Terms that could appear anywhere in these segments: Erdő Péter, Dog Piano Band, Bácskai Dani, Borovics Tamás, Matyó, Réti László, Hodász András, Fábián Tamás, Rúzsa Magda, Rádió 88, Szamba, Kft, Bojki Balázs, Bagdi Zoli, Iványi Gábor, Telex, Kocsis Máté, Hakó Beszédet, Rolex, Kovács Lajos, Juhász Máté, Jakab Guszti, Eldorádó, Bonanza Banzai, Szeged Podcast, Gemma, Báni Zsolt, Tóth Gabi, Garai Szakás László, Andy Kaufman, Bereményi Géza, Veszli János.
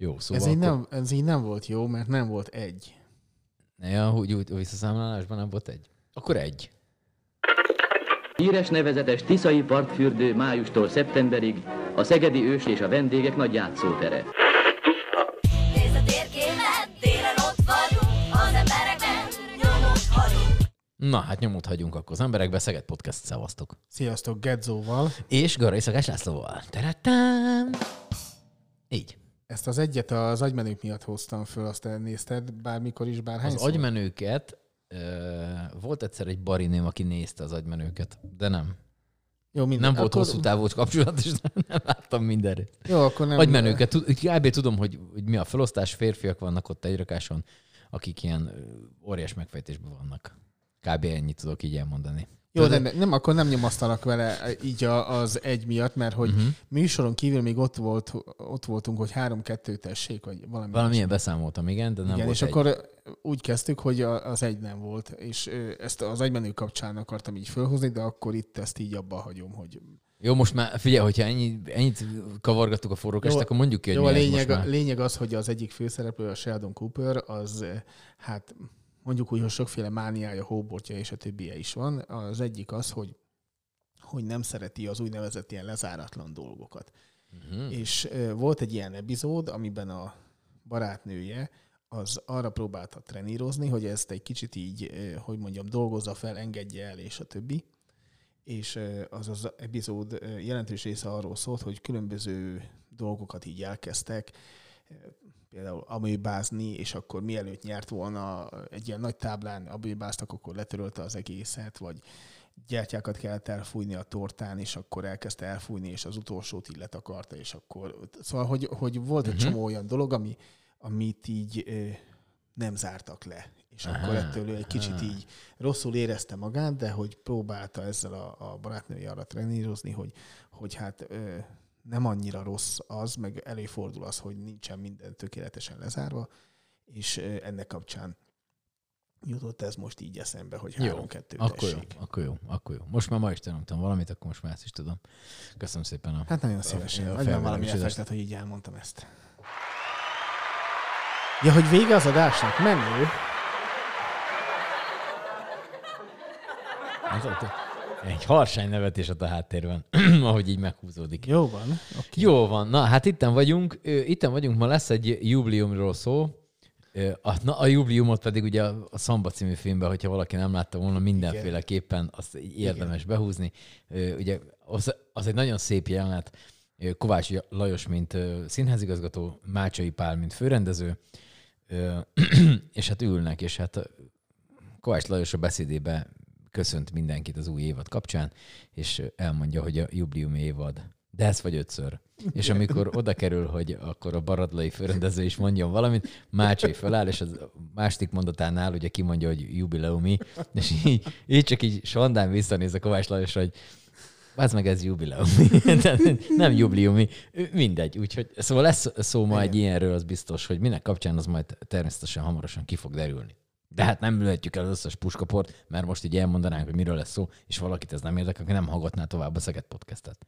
Jó, szóval ez így nem volt jó, mert nem volt egy. Ja, úgy visszaszámlálásban nem volt egy. Akkor egy. Híres nevezetes tiszai partfürdő májustól szeptemberig a szegedi ős és a vendégek nagy játszótere. Nézd a térképet, télen ott vagyunk, az emberekben nyomot hagyunk. Na hát nyomot hagyunk akkor az emberekben. Szeged Podcast, szevasztok. Sziasztok, Gedzóval. És Garai Szakás Lászlóval. Terettem. Így. Ezt az egyet az agymenők miatt hoztam föl, azt elnézted bármikor is, bárhányszor? Az agymenőket volt egyszer egy bariném, aki nézte az agymenőket, de nem. Jó, nem volt akkor... hosszú távú kapcsolat, és nem láttam mindenre. Jó, akkor nem. Agymenőket. Kb. Tudom, hogy mi a felosztás, férfiak vannak ott egy rakáson, akik ilyen óriás megfejtésben vannak. Kb. Ennyit tudok így elmondani. Jó, de nem, akkor nem nyomasztanak vele így az egy miatt, mert hogy műsoron kívül még ott voltunk, hogy 3-2 tessék, vagy valami. Valamilyen beszámoltam, igen, de nem igen, volt és egy. Akkor úgy kezdtük, hogy az egy nem volt, és ezt az egymenő kapcsán akartam így fölhozni, de akkor itt ezt így abba hagyom, hogy... Jó, most már figyelj, hogyha ennyit kavargattuk a forrókást, akkor mondjuk ki, hogy jó, mi a lényeg az, hogy az egyik főszereplő, a Sheldon Cooper, az hát... mondjuk úgy, hogy sokféle mániája, hóbortja és a többie is van. Az egyik az, hogy nem szereti az úgynevezett ilyen lezáratlan dolgokat. És volt egy ilyen epizód, amiben a barátnője az arra próbálta trenírozni, hogy ezt egy kicsit így, hogy mondjam, dolgozza fel, engedje el és a többi. És az az epizód jelentős része arról szólt, hogy különböző dolgokat így elkezdtek, például amőbázni, és akkor mielőtt nyert volna egy ilyen nagy táblán amőbáztak, akkor letörölte az egészet, vagy gyertyákat kellett elfújni a tortán, és akkor elkezdte elfújni, és az utolsót így letakarta, és akkor... Szóval, hogy volt egy csomó olyan dolog, amit így nem zártak le. És akkor ettől egy kicsit így rosszul érezte magát, de hogy próbálta ezzel a barátnője arra trenírozni, hogy hát... nem annyira rossz az, meg előfordul az, hogy nincsen minden tökéletesen lezárva, és ennek kapcsán jutott ez most így eszembe, hogy 3-2 tessék. Akkor jó. Most már ma is tanultam valamit, akkor most már ezt is tudom. Köszönöm szépen a... Hát nagyon szívesen. Nagyon valami effektet, hogy így elmondtam ezt. Ja, hogy vége az adásnak, menő! Egy harsány nevetés ott a háttérben, ahogy így meghúzódik. Jó van. Okay. Jó van. Na, hát itten vagyunk. Ma lesz egy jubileumról szó. A jubileumot pedig ugye a Szamba című filmben, hogyha valaki nem látta volna, mindenféleképpen azt érdemes behúzni. Ugye az egy nagyon szép jelenet. Kovács Lajos, mint színházigazgató, Mácsai Pál, mint főrendező, és hát ülnek, és hát Kovács Lajos a beszédébe köszönt mindenkit az új évad kapcsán, és elmondja, hogy a jubileumi évad, de ez vagy 5-ször. És amikor oda kerül, hogy akkor a baradlai főrendező is mondjon valamit, Mácsai feláll, és az második mondatánál ugye kimondja, hogy jubileumi, és így csak így sondán visszanéz a Kovács Lajosra, hogy az meg ez jubileumi. Nem jubileumi, mindegy. Úgyhogy, szóval lesz szó ma egy ilyenről, az biztos, hogy minek kapcsán az majd természetesen hamarosan ki fog derülni. De hát nem lőhetjük el az összes puskaport, mert most így elmondanánk, hogy miről lesz szó, és valakit ez nem érdekel, aki nem hallgatná tovább a Szeged Podcastet.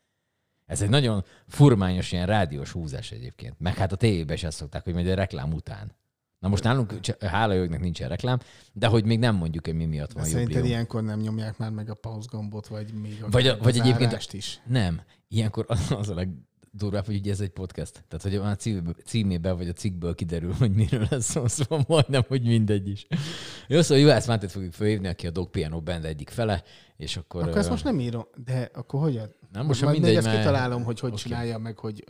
Ez egy nagyon furmányos ilyen rádiós húzás egyébként. Meg hát a tévében is azt szokták, hogy majd a reklám után. Na most nálunk, hála jognak, nincsen reklám, de hogy még nem mondjuk, hogy mi miatt van jubileum. Szerinted ilyenkor nem nyomják már meg a pauzgombot, vagy még vagy egyébként is? Nem. Ilyenkor az a durvább, hogy ugye ez egy podcast. Tehát, hogy a címében vagy a cikkből kiderül, hogy miről lesz szó, szóval majdnem, hogy mindegy is. Jó, szóval Juhász Mátét fogjuk fölhívni, aki a Dog Piano Band egyik fele, és akkor... Akkor ezt most nem írom, de akkor hogy? Nem, most majd mindegy, ezt kitalálom, hogy okay. Csinálja meg, hogy...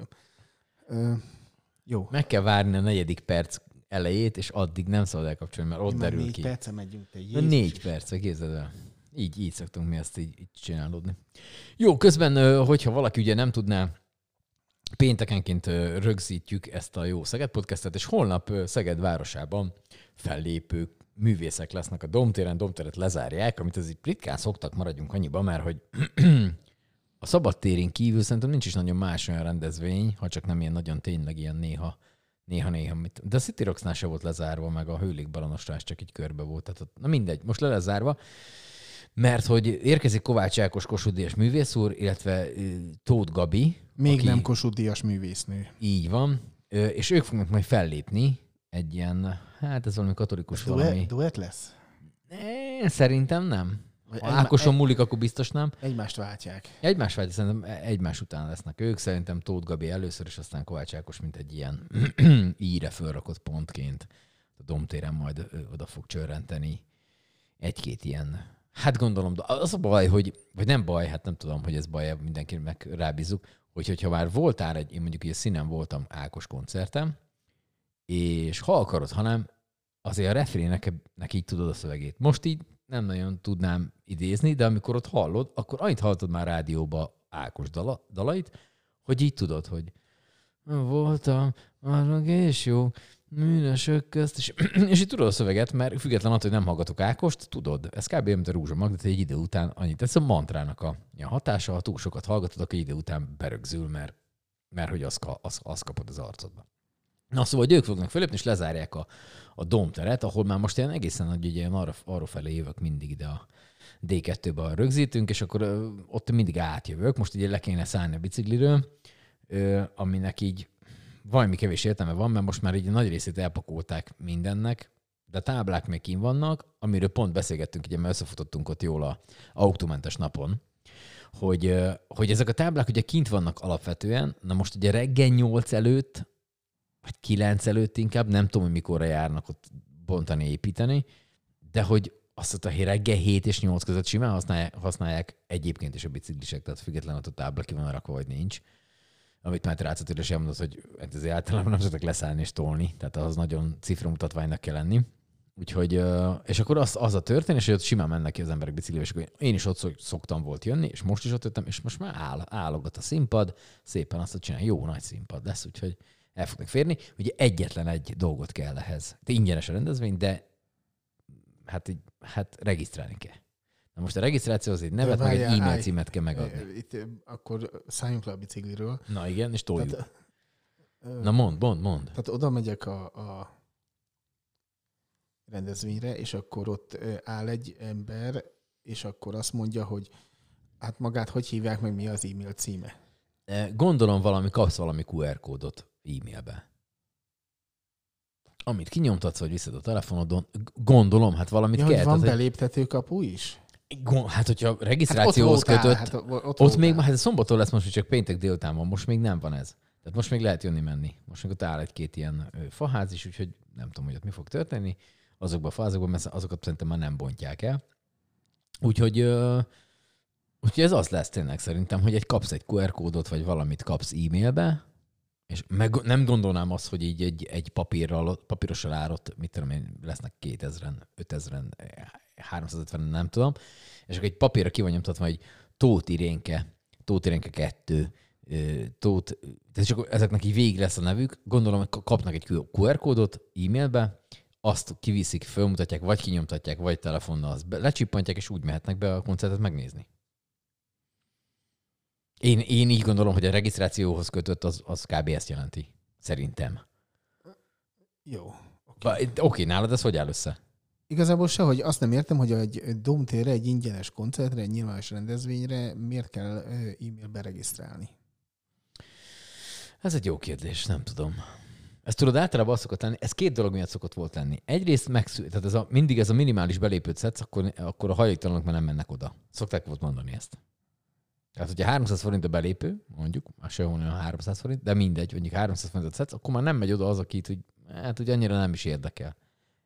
Jó. Meg kell várni a 4. perc elejét, és addig nem szabad elkapcsolni, mert ott derül ki. 4 percen megyünk, te Jézus. 4 perc, képzeld el. Így szoktunk mi ezt így csinálódni. Jó, közben, hogyha valaki ugye nem tudná, péntekenként rögzítjük ezt a jó Szeged Podcastet, és holnap Szeged városában fellépők, művészek lesznek a Domtéren, Domteret lezárják, amit az itt ritkán szoktak, maradjunk annyiba, mert hogy a szabadtérén kívül szerintem nincs is nagyon más olyan rendezvény, ha csak nem ilyen nagyon tényleg ilyen néha. De a City Rocksnál se volt lezárva, meg a Hőlék Balanosra csak így körbe volt. Tehát ott, na mindegy, most lezárva. Mert hogy érkezik Kovács Ákos Kossuth Díjas művész úr, illetve Tóth Gabi. Még nem Kossuth Díjas művésznő. Így van. És ők fognak majd fellépni egy ilyen, hát ez valami katolikus valami. Duett lesz? Szerintem nem. Ha Ákoson múlik, akkor biztos nem. Egymást váltják. Egymást váltják, szerintem egymás után lesznek ők. Szerintem Tóth Gabi először, és aztán Kovács Ákos, mint egy ilyen íre fölrakott pontként. A Domtéren majd oda fog csörrenteni egy-két ilyen. Hát gondolom, az a baj, hogy, vagy nem baj, hát nem tudom, hogy ez baj, mindenkinek meg rábízzuk, hogyha már voltál egy, én mondjuk ugye színen voltam Ákos koncertem, és ha akarod, ha nem, azért a refrénnek így tudod a szövegét. Most így nem nagyon tudnám idézni, de amikor ott hallod, akkor annyit hallottad már rádióba Ákos dalait, hogy így tudod, hogy voltam, arra és jó, műnösök közt, és így tudod a szöveget, mert független attól, hogy nem hallgatok Ákost, tudod. Ez kb. Mint a Rúzsa Magda, egy idő után annyit. Ez a mantrának a hatása, ha túl sokat hallgatod, akkor egy idő után berögzül, mert hogy azt kapod az arcodba. Na szóval, hogy ők fognak fölépni, és lezárják a Domteret, ahol már most ilyen egészen nagy, ugye arra felé jövök mindig ide a D2-ben rögzítünk, és akkor ott mindig átjövök. Most ugye le kéne szállni a bicikliről, aminek így valami kevés értelme van, mert most már így nagy részét elpakolták mindennek, de a táblák még kint vannak, amiről pont beszélgettünk, ugye, mert összefutottunk ott jól a autómentes napon, hogy ezek a táblák ugye kint vannak alapvetően, na most ugye reggel 8 előtt, vagy 9 előtt inkább, nem tudom, hogy mikorra járnak ott bontani, építeni, de hogy azt mondta, hogy reggel 7 és 8 között simán használják egyébként is a biciklisek, tehát függetlenül a tábla ki van rakva, vagy nincs. Amit már rácatőre sem mondod, hogy ezért általában nem szeretek leszállni és tolni, tehát az nagyon ciframutatványnak kell lenni. Úgyhogy, és akkor az a történés, hogy ott simán mennek ki az emberek biciklivel, és akkor én is ott szoktam volt jönni, és most is ott jöttem, és most már állogat a színpad, szépen azt csinálja, jó nagy színpad lesz, úgyhogy el fognak férni. Ugye egyetlen egy dolgot kell ehhez. De ingyenes a rendezvény, de hát regisztrálni kell. Na most a regisztráció az egy nevet, meg egy e-mail címet kell megadni. Itt, akkor szálljunk le a bicikliről. Na igen, és toljuk. Tehát, na mondd. Tehát oda megyek a rendezvényre, és akkor ott áll egy ember, és akkor azt mondja, hogy hát magát hogy hívják, meg mi az e-mail címe. Gondolom kapsz valami QR kódot e-mailbe. Amit kinyomtatsz, vagy viszed a telefonodon, gondolom, hát valamit kell. Hogy van beléptetőkapu is? Hát, hogyha regisztrációhoz kötött, ott még, hát szombaton lesz most, hogy csak péntek délután van, most még nem van ez. Tehát most még lehet jönni-menni. Most még ott áll egy-két ilyen faház is, úgyhogy nem tudom, hogy ott mi fog történni. Azokban a fázakban, mert azokat szerintem már nem bontják el. Úgyhogy ez az lesz tényleg szerintem, hogy kapsz egy QR kódot, vagy valamit kapsz e-mailbe, és meg nem gondolnám azt, hogy így egy papírossal árott, mit tudom én, lesznek 2000-en, 5000-en, 350-en, nem tudom, és akkor egy papírra ki van nyomtatva, hogy Tóth Irénke 2, Tóth, és akkor ezeknek így végig lesz a nevük, gondolom, hogy kapnak egy QR kódot e-mailbe, azt kiviszik, fölmutatják, vagy kinyomtatják, vagy telefonnal, azt lecsippantják, és úgy mehetnek be a koncertet megnézni. Én így gondolom, hogy a regisztrációhoz kötött az kb. Ezt jelenti. Szerintem. Jó. Oké, nálad ez hogy áll össze? Igazából sehogy. Azt nem értem, hogy egy Domtérre, egy ingyenes koncertre, egy nyilvános rendezvényre miért kell e-mailbe regisztrálni? Ez egy jó kérdés, nem tudom. Ezt tudod, általában azt szokott lenni, ez két dolog miatt szokott volt lenni. Egyrészt tehát mindig ez a minimális belépőt szedsz, akkor a hajléktalanok már nem mennek oda. Szokták volt mondani ezt. Tehát, hogyha 300 forint a belépő, mondjuk, már sehol nem 300 forint, de mindegy, mondjuk 300 forintot szedsz, akkor már nem megy oda az, akit, hogy hát ugye annyira nem is érdekel.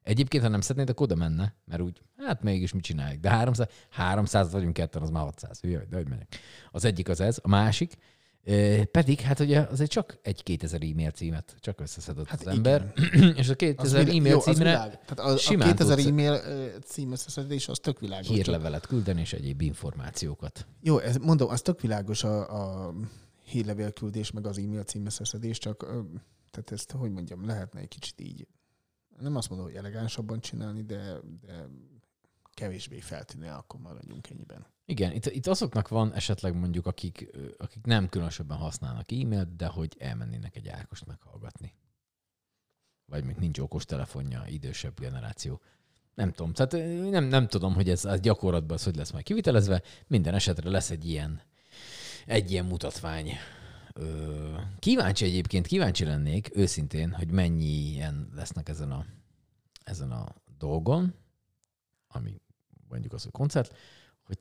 Egyébként, ha nem szednéd, akkor oda menne, mert úgy, hát mégis mit csináljuk. De 300 vagyunk ketten, az már 600. Jaj, de hogy megyek. Az egyik az ez, a másik pedig, hát ugye azért csak egy 2000 e-mail címet csak összeszedett hát az igen. Ember, és a 2000 e-mail címre simán a 2000 e-mail cím összeszedés az tök világos. Hírlevelet küldeni és egyéb információkat. Jó, ez, mondom, az tök világos a hírlevél küldés, meg az e-mail cím összeszedés, csak tehát ezt, hogy mondjam, lehetne egy kicsit így, nem azt mondom, hogy elegánsabban csinálni, de kevésbé feltűnő, akkor maradjunk ennyiben. Igen, itt azoknak van esetleg mondjuk, akik nem különösebben használnak e-mailt, de hogy elmennének egy Ákost meghallgatni. Vagy még nincs okostelefonja, idősebb generáció. Nem tudom, tehát nem tudom, hogy ez gyakorlatban az hogy lesz majd kivitelezve. Minden esetre lesz egy ilyen mutatvány Kíváncsi egyébként, kíváncsi lennék őszintén, hogy mennyien lesznek ezen a dolgon, ami mondjuk az, hogy koncert, hogy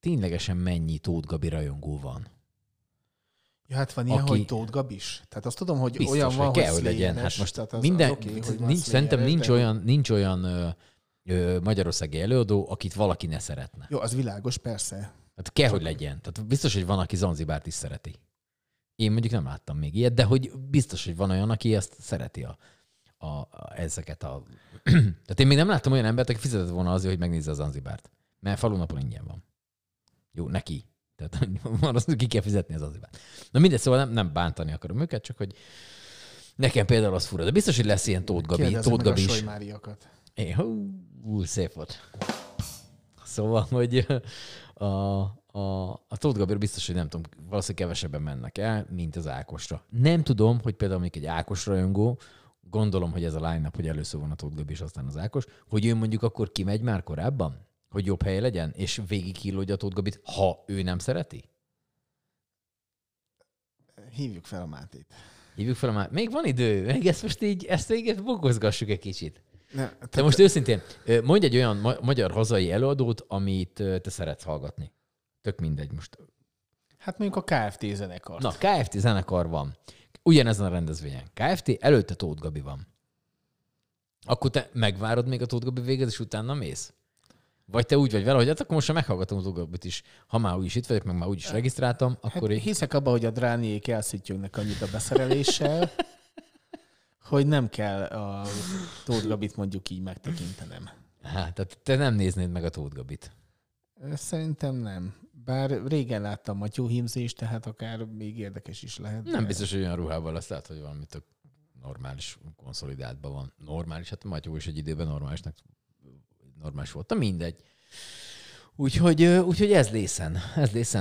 ténylegesen mennyi Tóth Gabi rajongó van. Ja, hát van ilyen, hogy Tóth Gabis. Tehát azt tudom, hogy biztos, olyan van, hogy kell, hogy legyen. Hát most az minden, okay, hogy nincs, szerintem nincs olyan magyarországi előadó, akit valaki ne szeretne. Jó, az világos, persze. Tehát kell, hogy legyen. Tehát biztos, hogy van, aki Zanzibárt is szereti. Én mondjuk nem láttam még ilyet, de hogy biztos, hogy van olyan, aki ezt szereti ezeket. Tehát én még nem láttam olyan embert, aki fizetett volna azért, hogy megnézze a Zanzibárt. Mert falunapon ingyen van. Jó, neki. Tehát azt ki kell fizetni az Zanzibárt. Na mindegy, szóval nem bántani akarom őket, csak hogy nekem például az fura. De biztos, hogy lesz ilyen Tóth Gabi. Kérdezzem meg a Solymáriakat. Hú, szép volt. Szóval, hogy a Tóth Gabiról biztos, hogy nem tudom, valószínűleg kevesebben mennek el, mint az Ákosra. Nem tudom, hogy például mondjuk egy Ákos rajongó, gondolom, hogy ez a line-up, hogy először van a Tóth Gabi, és aztán az Ákos, hogy ő mondjuk akkor kimegy már korábban, hogy jobb helye legyen, és végighílódja a Tóth Gabit, ha ő nem szereti? Hívjuk fel a Mátét. Még van idő, még ezt most így, bogozgassuk egy kicsit. De most őszintén, mondj egy olyan magyar hazai előadót, amit te szeretsz hallgatni. Tök mindegy most. Hát mondjuk a Kft zenekart. Na, Kft zenekar van. Ugyanezen a rendezvényen. Kft előtte Tóth Gabi van. Akkor te megvárod még a Tóth Gabi végez, és utána mész? Vagy te úgy vagy vele, hogy hát akkor most sem meghallgatom a Tóth Gabit is. Ha már úgyis itt vagyok, meg már úgyis regisztráltam, akkor... Hát hiszek abban, hogy a drániék elszítjönnek annyit a beszereléssel, hogy nem kell a Tóth Gabit mondjuk így megtekintenem. Hát, tehát te nem néznéd meg a Tóth Gabit. Szerintem nem. Bár régen láttam Matyó hímzést, tehát akár még érdekes is lehet. Nem biztos, hogy olyan ruhával lesz, tehát, hogy valami tök normális konszolidáltban van. Normális, hát Matyó is egy időben normális volt. Mindegy. Úgyhogy ez lészen.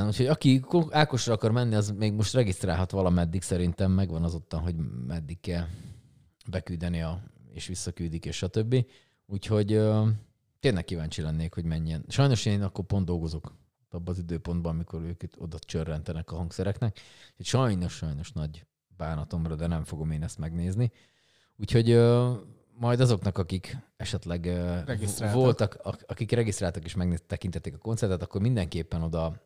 Úgyhogy aki Ákosra akar menni, az még most regisztrálhat valameddig, szerintem megvan az ottan, hogy meddig kell beküldeni, és visszaküldik, és stb. Úgyhogy tényleg kíváncsi lennék, hogy menjen. Sajnos én akkor pont dolgozok abban az időpontban, amikor ők oda csörrentenek a hangszereknek. Sajnos nagy bánatomra, de nem fogom én ezt megnézni. Úgyhogy majd azoknak, akik esetleg voltak, akik regisztráltak és megtekintették a koncertet, akkor mindenképpen oda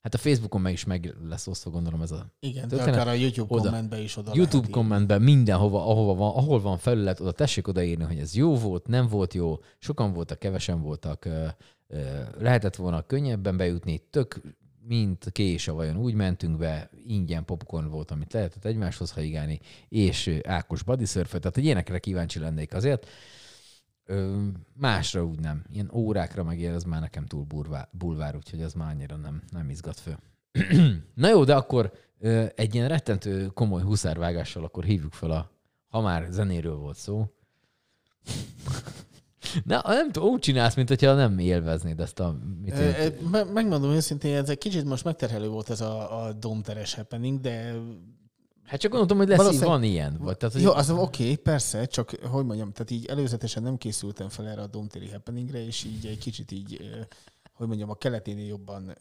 hát a Facebookon meg is meg lesz osztva, gondolom ez a történet. Igen, akár a YouTube kommentben is oda YouTube kommentben mindenhova, ahol van felület, oda tessék odaírni, hogy ez jó volt, nem volt jó, sokan voltak, kevesen voltak, lehetett volna könnyebben bejutni, tök mint késő, vajon úgy mentünk be, ingyen popcorn volt, amit lehetett egymáshoz haigálni, és Ákos bodysurfer, tehát ilyenekre kíváncsi lennék azért. Másra úgy nem. Ilyen órákra megér, ez már nekem túl bulvár, úgyhogy az már annyira nem izgat föl. Na jó, de akkor egy ilyen rettentő komoly huszárvágással akkor hívjuk fel ha már zenéről volt szó. Na, nem tudom, úgy csinálsz, mint hogyha nem élveznéd ezt a... Megmondom őszintén, ez egy kicsit most megterhelő volt ez a domteres happening, de... Hát csak gondolom, hogy van ilyen. Vagy, tehát, hogy... Jó, az oké, persze, csak hogy mondjam, tehát így előzetesen nem készültem fel erre a domtéri happeningre, és így egy kicsit így, hogy mondjam, a keleténél jobban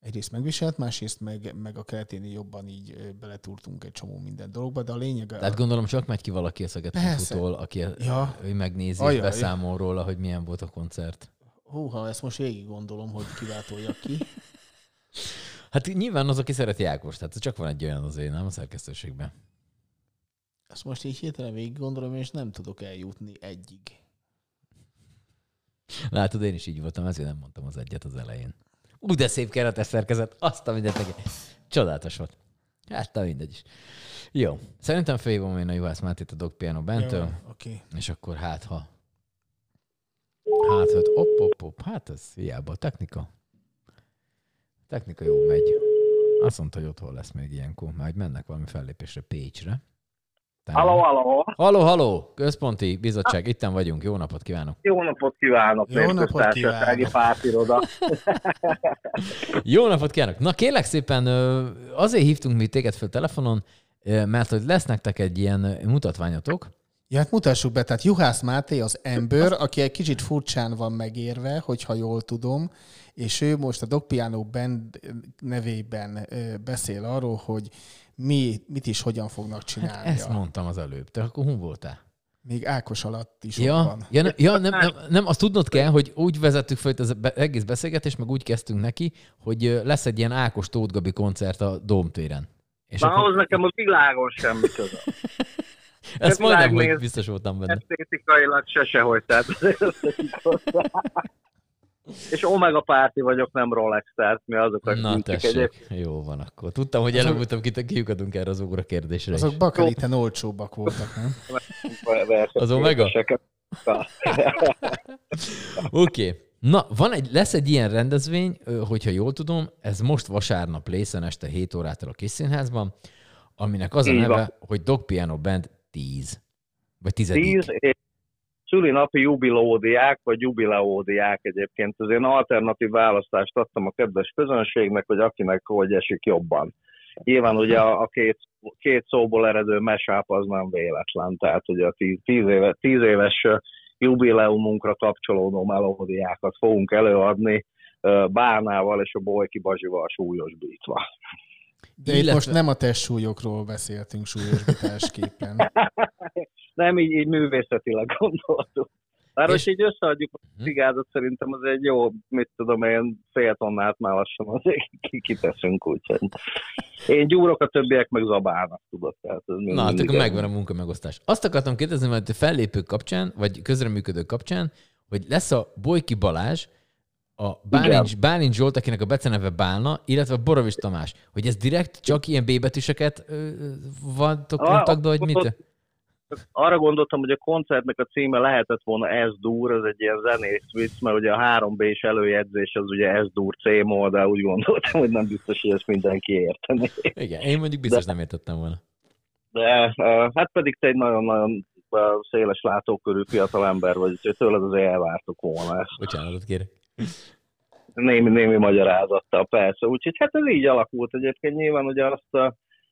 egyrészt megviselt, másrészt meg a keleténél jobban így beletúrtunk egy csomó minden dologba, de a lényeg... Tehát gondolom, csak megy ki valaki a Szeged.hu-tól, aki ő megnézi, és beszámol róla, hogy milyen volt a koncert. Húha, ezt most végig gondolom, hogy kivátoljak ki. Hát nyilván az, aki szereti Ákos, tehát csak van egy olyan azért, nem a szerkesztőségben. Ezt most így hirtelen végig gondolom, és nem tudok eljutni egyig. Látod, én is így voltam, ezért nem mondtam az egyet az elején. Úgy de szép keretes szerkezet, azt a mindent neki. Csodálatos volt. Hát, mindegy is. Jó. Szerintem felhívom én a Juhász Mátét a Dog Piano Bandtől. Okay. És akkor hát ez hiába a technika. Technika jó megy. Azt mondta, hogy otthon lesz még ilyenkor. Már mennek valami fellépésre Pécsre. Halló! Központi bizottság, itten vagyunk. Jó napot kívánok! Jó napot kívánok! Pártiroda. Jó napot kívánok! Na kérlek szépen, azért hívtunk mi téged fel telefonon, mert hogy lesz nektek egy ilyen mutatványotok, Ja, hát mutassuk be, tehát Juhász Máté az ember, aki egy kicsit furcsán van megérve, hogyha jól tudom, és ő most a Dog Piano Band nevében beszél arról, hogy mit is hogyan fognak csinálni. Hát ezt mondtam az előbb. Te akkor hol voltál? Még Ákos alatt is van. Nem, azt tudnod kell, hogy úgy vezettük fel az egész beszélgetést, meg úgy kezdtünk neki, hogy lesz egy ilyen Ákos Tóth Gabi koncert a Dóm téren. És na, ahhoz nekem a világon semmi közöm. Ezt majdnem, hogy biztos voltam benne. Esztétikailag sesehogy, tehát és Omega párti vagyok, nem Rolex, tehát mi azok, akik egyébként. Jó van akkor. Tudtam, hogy előbb-utóbb kiukadunk erre az óra kérdésre azok is. Azok bakeliten olcsóbbak voltak, nem? Az Omega? Oké. Na, lesz egy ilyen rendezvény, hogyha jól tudom, ez most vasárnap lészen este 7 órától a Kis Színházban, aminek az a neve, hogy Dog Piano Band 10. Vagy 10. 10 és szülinapi jubilódiák, vagy jubileódiák egyébként. Az én alternatív választást adtam a kedves közönségnek, hogy akinek hogy esik jobban. Nyilván ugye a két szóból eredő mashup az nem véletlen, tehát ugye a 10 éves jubileumunkra kapcsolódó melódiákat fogunk előadni Bánával és a Bojki Bazsival súlyosbítva. De illetve... itt most nem a testsúlyokról beszéltünk súlyosbításképpen. Nem, így művészetileg gondoltuk. Már most így összeadjuk a cigázat, szerintem az egy jó, mit tudom én, fél tonnát már lassan azért kiteszünk, úgyhogy. Én gyúrok, a többiek meg zabálnak, tudod. Tehát na, hát akkor megvan a munkamegosztás. Azt akartam kérdezni, mert a fellépők kapcsán, vagy közreműködők kapcsán, hogy lesz a Bojki Balázs, a Báni Zsolt, akinek a beceneve Bálna, illetve a Borovics Tamás. Hogy ez direkt csak ilyen B-betűseket mondtak, de hogy mit? Arra gondoltam, hogy a koncertnek a címe lehetett volna Ez-dur, ez egy ilyen zenész vicc, mert ugye a 3B-s előjegyzés az ugye Ez-dur C-moll, de úgy gondoltam, hogy nem biztos, hogy ezt mindenki érteni. Igen, én mondjuk biztos nem értettem volna. De hát pedig te egy nagyon-nagyon széles látókörű fiatal ember vagy, hogy tőled azért elvártuk volna ezt. Bocsánatot kérek. Némi magyarázattal, persze. Úgyhogy hát ez így alakult egyébként. Nyilván ugye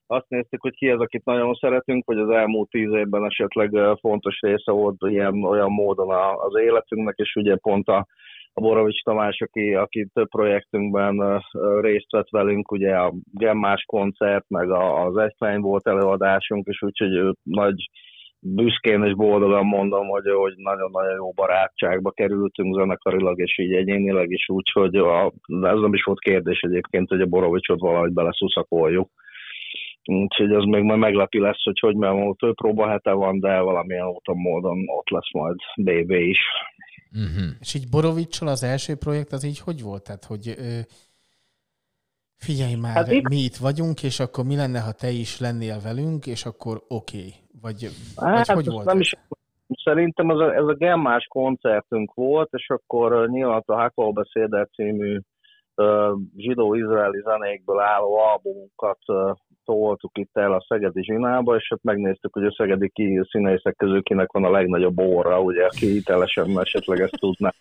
azt néztük, hogy ki az, akit nagyon szeretünk, hogy az elmúlt 10 évben esetleg fontos része volt ilyen, olyan módon az életünknek, és ugye pont a Borovics Tamás, aki több projektünkben részt vett velünk, ugye a Gemmás koncert, meg az egyfején volt előadásunk, és úgyhogy nagy büszkén és boldogan mondom, hogy nagyon-nagyon jó barátságba kerültünk zenekarilag, és így egyénileg is, úgyhogy ez nem is volt kérdés egyébként, hogy a Borovicsot valahogy beleszuszakoljuk. Úgyhogy az még majd meglepi lesz, hogy mert ő próbahete van, de valamilyen úton módon ott lesz majd BB is. Mm-hmm. És így Borovicssal az első projekt az így hogy volt? Tehát, hogy figyelj már, hát mi itt vagyunk, és akkor mi lenne, ha te is lennél velünk, és akkor oké. Vagy hogy volt nem is. Szerintem ez a Gemmás koncertünk volt, és akkor nyilván a Hakó Beszédet című zsidó-izraeli zenékből álló albumunkat toltuk itt el a szegedi zsinába, és ott megnéztük, hogy a szegedi színészek közül kinek van a legnagyobb orra, ugye, aki hitelesen esetleg ezt tudná,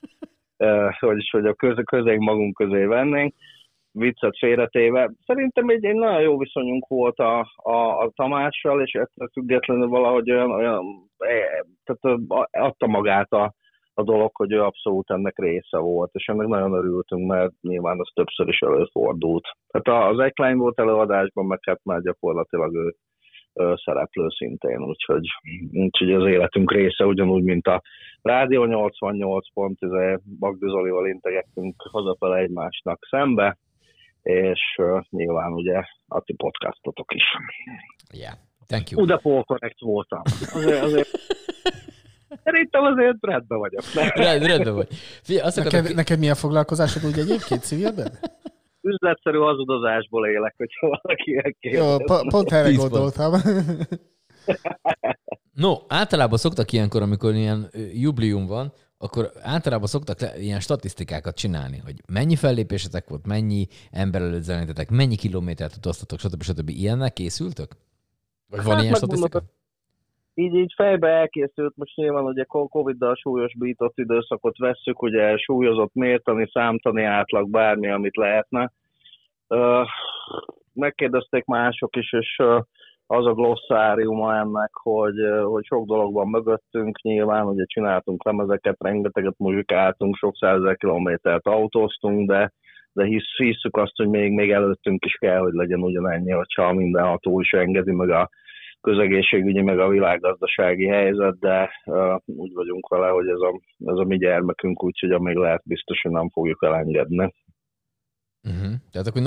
hogy a közénk magunk közé vennénk, viccet félretéve. Szerintem egy nagyon jó viszonyunk volt a Tamással, és ettől függetlenül valahogy tehát adta magát a dolog, hogy ő abszolút ennek része volt, és ennek nagyon örültünk, mert nyilván az többször is előfordult. Tehát az Eklein volt előadásban, meg hát már gyakorlatilag ő szereplő szintén, úgyhogy az életünk része, ugyanúgy, mint a Rádió 88 pont, Bagdi Zolival integettünk hazafele egymásnak szembe, és nyilván ugye a ti podcastotok is. Yeah, thank you. Udapol korrekt voltam. Azért... Szerintem azért rendben vagyok. Rendben vagy. Figyelj, neked milyen foglalkozásod úgy egyébként civilben? Üzletszerű hazudozásból élek, hogyha valaki elkérdez. Jó, pont erre gondoltam. No, általában szoktak ilyenkor, amikor ilyen jubileum van, akkor általában szoktak ilyen statisztikákat csinálni, hogy mennyi fellépésetek volt, mennyi ember előtt zenítetek, mennyi kilométert utaztatok, stb. Ilyennel készültök? Vagy van ilyen statisztika? Így fejbe elkészült, most nyilván ugye Covid-dal súlyosbított időszakot vesszük, ugye súlyozott mértani, számtani átlag, bármi, amit lehetne. Megkérdezték mások is, és az a glossáriuma ennek, hogy sok dolog van mögöttünk, nyilván, ugye csináltunk lemezeket, rengeteget muzsikáltunk, sok százezer kilométert autóztunk, de hisszük azt, hogy még előttünk is kell, hogy legyen ugyanennyi, hogyha minden ható is engedi, meg a közegészségügyi, meg a világgazdasági helyzet, de úgy vagyunk vele, hogy ez a mi gyermekünk, úgyhogy amíg lehet, biztos, hogy nem fogjuk elengedni. Uh-huh. Tehát akkor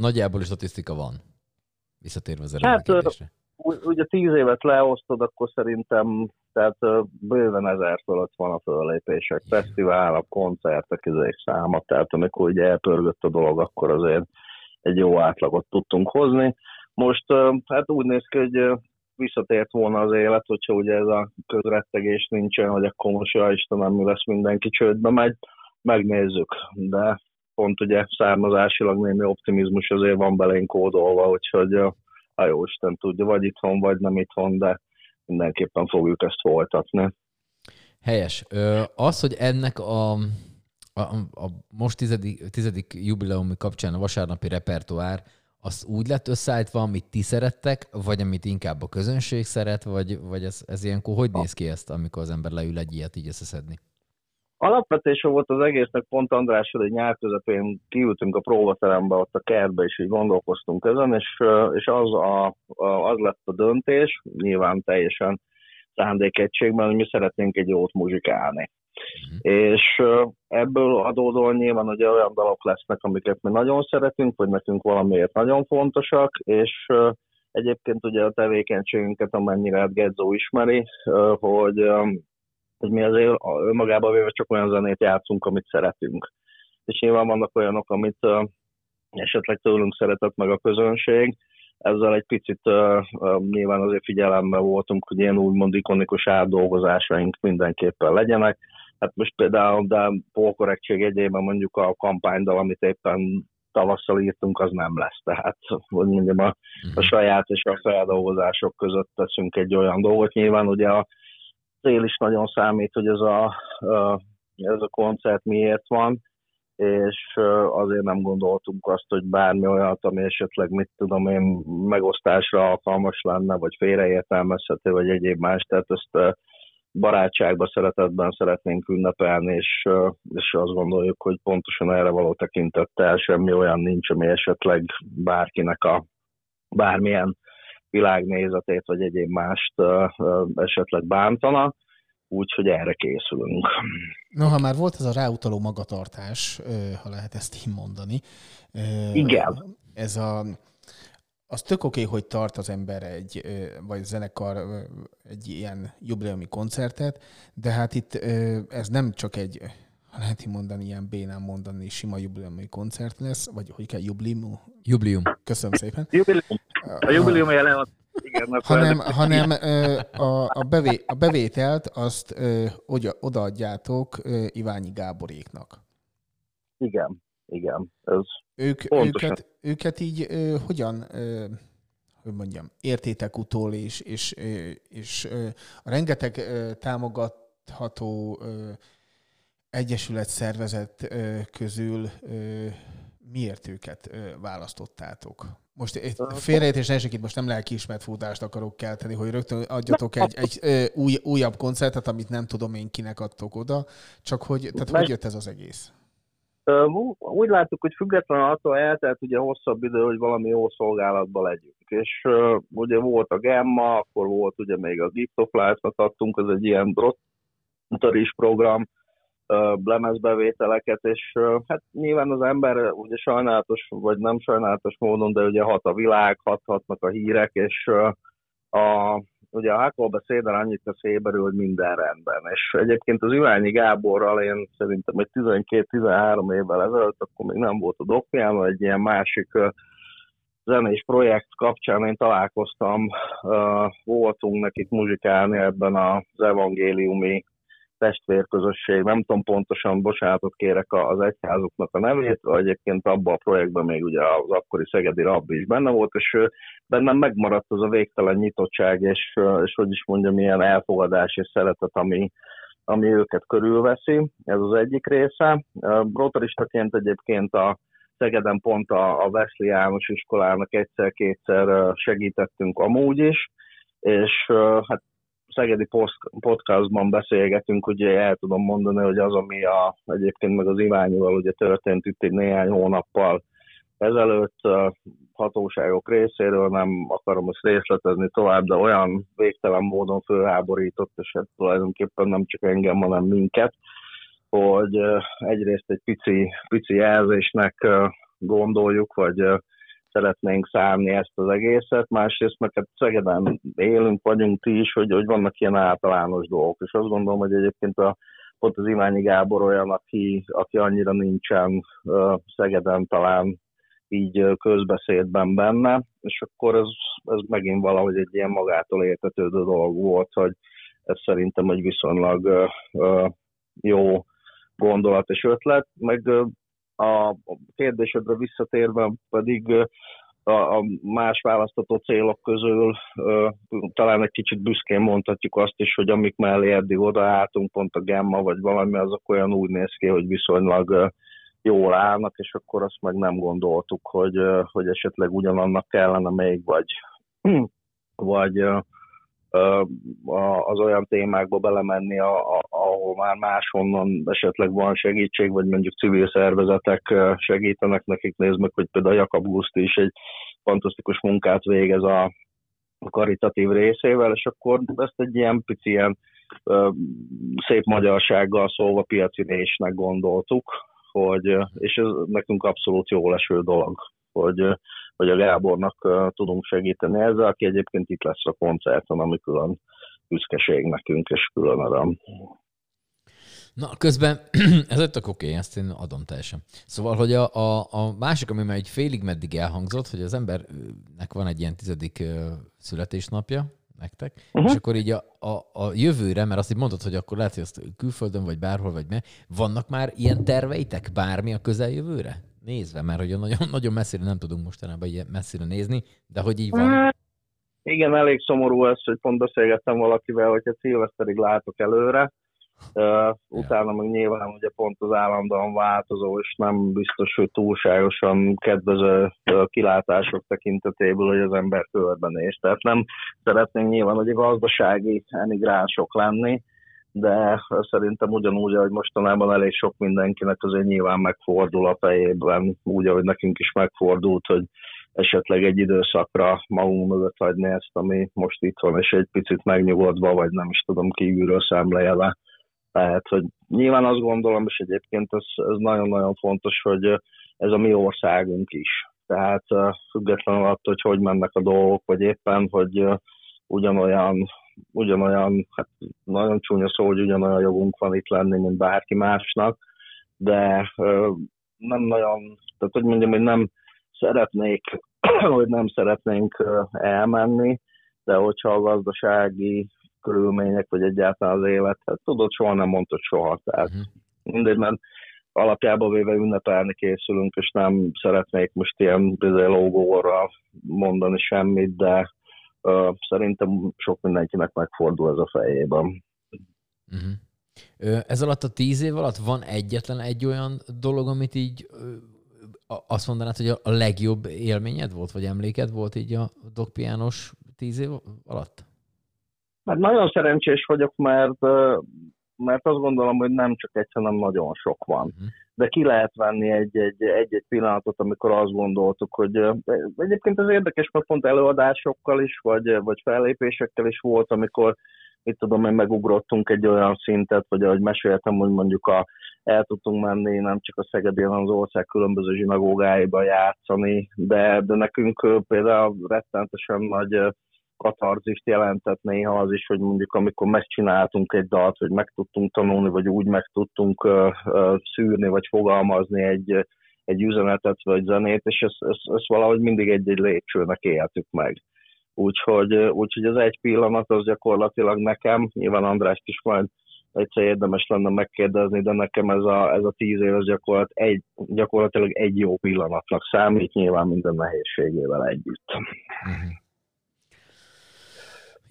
nagyjából statisztika van, visszatérve az kérdésre. Ugye 10 évet leosztod, akkor szerintem tehát bőven 1000 fölött van a föllépések, fesztiválok, koncertek, ezek száma, tehát amikor ugye elpörgött a dolog, akkor azért egy jó átlagot tudtunk hozni. Most hát úgy néz ki, hogy visszatért volna az élet, hogyha ugye ez a közrettegés nincsen, hogy akkor most jaj Istenem, mi lesz, mindenki csődbe megy, megnézzük, de pont ugye származásilag némi optimizmus azért van belénk kódolva, úgyhogy a jó Isten tudja, vagy itthon, vagy nem itthon, de mindenképpen fogjuk ezt folytatni. Helyes. Az, hogy ennek a most 10. jubileumi kapcsán a vasárnapi repertoár, az úgy lett összeállítva, amit ti szerettek, vagy amit inkább a közönség szeret, vagy ez ilyenkor hogy néz ki ezt, amikor az ember leül egy ilyet így összeszedni? Alapvetése volt az egésznek, pont Andrással egy nyár közepén kiültünk a próbaterembe, ott a kertbe, és így gondolkoztunk ezen, és az lett a döntés, nyilván teljesen szándékegységben, hogy mi szeretnénk egy jót muzsikálni. Mm-hmm. És ebből adódóan nyilván ugye olyan dalok lesznek, amiket mi nagyon szeretünk, vagy nekünk valamiért nagyon fontosak, és egyébként ugye a tevékenységünket, amennyire hát Gedzó ismeri, hogy mi azért önmagában véve csak olyan zenét játszunk, amit szeretünk. És nyilván vannak olyanok, amit esetleg tőlünk szeretett meg a közönség, ezzel egy picit nyilván azért figyelemben voltunk, hogy ilyen úgymond ikonikus átdolgozásaink mindenképpen legyenek. Hát most például a Polkorrektség egyében mondjuk a kampánydal, amit éppen tavasszal írtunk, az nem lesz. Tehát, hogy mondjam, a saját és a feldolgozások között teszünk egy olyan dolgot. Nyilván ugye a cél is nagyon számít, hogy ez a koncert miért van, és azért nem gondoltunk azt, hogy bármi olyat, ami esetleg, mit tudom én, megosztásra alkalmas lenne, vagy félreértelmezhető, vagy egyéb más, tehát ezt barátságban, szeretetben szeretnénk ünnepelni, és azt gondoljuk, hogy pontosan erre való tekintettel semmi olyan nincs, ami esetleg bárkinek a bármilyen világnézetét, vagy egyéb mást esetleg bántana, úgyhogy erre készülünk. No, ha már volt ez a ráutaló magatartás, ha lehet ezt így mondani. Igen. Ez az tök oké, hogy tart az ember vagy zenekar egy ilyen jubileumi koncertet, de hát itt ez nem csak egy, ha lehet így mondani, ilyen bénán mondani, sima jubileumi koncert lesz, vagy hogy kell, jubileum. Köszönöm szépen. Jubileum. A jubileum jelen. Igen, hanem a bevételt azt odaadjátok Iványi Gáboréknak. Igen. Ez őket így hogyan, hogy mondjam, értétek utól, és a rengeteg támogatható egyesület szervezet közül miért őket választottátok? Most félreértés ne esik, itt most nem lelkiismert futást akarok kelteni, hogy rögtön adjatok egy újabb koncertet, amit nem tudom én kinek adtok oda, csak hogy, tehát hogy jött ez az egész? Úgy láttuk, hogy függetlenül attól eltelt ugye hosszabb idő, hogy valami jó szolgálatban legyünk. És ugye volt a Gemma, akkor volt ugye még a Giptofly-t adtunk, ez egy ilyen Rotary-s program, lemezbevételeket, és hát nyilván az ember ugye sajnálatos, vagy nem sajnálatos módon, de ugye hat a világ, hatnak a hírek, és ugye a Hakó Beszéden annyit a széberül, hogy minden rendben. És egyébként az Iványi Gáborral én szerintem egy 12-13 évvel ezelőtt, akkor még nem volt a Dog Piano, egy ilyen másik zenés projekt kapcsán én találkoztam, voltunk nekik muzsikálni ebben az evangéliumi testvérközösség, nem tudom pontosan, bocsánatot kérek az egyházuknak a nevét, egyébként abban a projektben még ugye az akkori szegedi rabbi is benne volt, és bennem megmaradt az a végtelen nyitottság, és hogy is mondjam, ilyen elfogadás és szeretet, ami őket körülveszi, ez az egyik része. Rotarystaként egyébként a Szegeden pont a Veszli János iskolának egyszer-kétszer segítettünk amúgy is, és hát szegedi podcastban beszélgetünk, ugye el tudom mondani, hogy az, ami egyébként meg az Iványival ugye történt itt egy néhány hónappal ezelőtt hatóságok részéről, nem akarom ezt részletezni tovább, de olyan végtelen módon fölháborított, és hát tulajdonképpen nem csak engem, hanem minket, hogy egyrészt egy pici jelzésnek gondoljuk, vagy szeretnénk számni ezt az egészet, másrészt meg hát Szegeden élünk, vagyunk ti is, hogy vannak ilyen általános dolgok, és azt gondolom, hogy egyébként pont az Iványi Gábor olyan, aki annyira nincsen Szegeden talán így közbeszédben benne, és akkor ez megint valahogy egy ilyen magától értetődő dolog volt, hogy ez szerintem egy viszonylag jó gondolat és ötlet, meg a kérdésedre visszatérve pedig a más választató célok közül talán egy kicsit büszkén mondhatjuk azt is, hogy amik mellé eddig odaálltunk, pont a Gemma vagy valami, azok olyan úgy néz ki, hogy viszonylag jól állnak, és akkor azt meg nem gondoltuk, hogy esetleg ugyanannak kellene még, vagy az olyan témákba belemenni, ahol már máshonnan esetleg van segítség, vagy mondjuk civil szervezetek segítenek nekik. Nézd meg, hogy például Jakab Guszti is egy fantasztikus munkát végez a karitatív részével, és akkor ezt egy ilyen pici ilyen szép magyarsággal szólva piaci résnek gondoltuk, és ez nekünk abszolút jól eső dolog, hogy a Gábornak tudunk segíteni ezzel, aki egyébként itt lesz a koncerten, ami külön büszkeség nekünk, és külön öröm. Na, közben ez egy tök oké, ezt én adom teljesen. Szóval, hogy a másik, ami már egy félig meddig elhangzott, hogy az embernek van egy ilyen 10. születésnapja, nektek, és akkor így a jövőre, mert azt így mondod, hogy akkor lehet, hogy azt külföldön, vagy bárhol, vagy vannak már ilyen terveitek bármi a közeljövőre? Nézve, mert hogy nagyon, nagyon messzire nem tudunk mostanában ilyen messzire nézni, de hogy így van. Igen, elég szomorú ez, hogy pont beszélgettem valakivel, hogy hát szilveszterig látok előre, utána meg nyilván ugye pont az állandóan változó, és nem biztos, hogy túlságosan kedvező kilátások tekintetéből, hogy az ember körbenéz. Tehát nem szeretnénk nyilván, hogy gazdasági emigránsok lenni, de szerintem ugyanúgy, ahogy mostanában elég sok mindenkinek azért nyilván megfordul a fejében, úgy, ahogy nekünk is megfordult, hogy esetleg egy időszakra magunk mögött hagyni ezt, ami most itt van, és egy picit megnyugodva, vagy nem is tudom, kívülről szemlélve. Tehát, hogy nyilván azt gondolom, és egyébként ez nagyon-nagyon fontos, hogy ez a mi országunk is. Tehát függetlenül attól, hogy mennek a dolgok, vagy éppen, hogy ugyanolyan, hát nagyon csúnya szó, hogy ugyanolyan jogunk van itt lenni, mint bárki másnak, de nem nagyon, tehát hogy mondjam, hogy nem szeretnénk elmenni, de hogyha a gazdasági körülmények, vagy egyáltalán az élet, hát tudod, soha nem mondtad soha, tehát mindegy, mert alapjában véve ünnepelni készülünk, és nem szeretnék most ilyen lógóra mondani semmit, de szerintem sok mindenkinek megfordul ez a fejében. Ez alatt a 10 év alatt van egyetlen egy olyan dolog, amit így azt mondanád, hogy a legjobb élményed volt, vagy emléked volt így a Dog Pianos 10 év alatt? Hát nagyon szerencsés vagyok, mert azt gondolom, hogy nem csak egy, hanem nagyon sok van. De ki lehet venni egy-egy pillanatot, amikor azt gondoltuk, hogy egyébként ez érdekes, mert pont előadásokkal is, vagy fellépésekkel is volt, amikor, mit tudom én, megugrottunk egy olyan szintet, vagy ahogy meséltem, hogy mondjuk el tudtunk menni nem csak a Szegedén, hanem az ország különböző zsinagógáiba játszani, de nekünk például rettentesen nagy katarzist jelentett néha az is, hogy mondjuk amikor megcsináltunk egy dalt, vagy meg tudtunk tanulni, vagy úgy meg tudtunk szűrni, vagy fogalmazni egy üzenetet, vagy zenét, és ezt valahogy mindig egy-egy lépcsőnek éltük meg. Úgyhogy az egy pillanat az gyakorlatilag nekem, nyilván Andrást is majd egyszer érdemes lenne megkérdezni, de nekem ez a 10 év az gyakorlatilag egy jó pillanatnak számít, nyilván minden nehézségével együtt.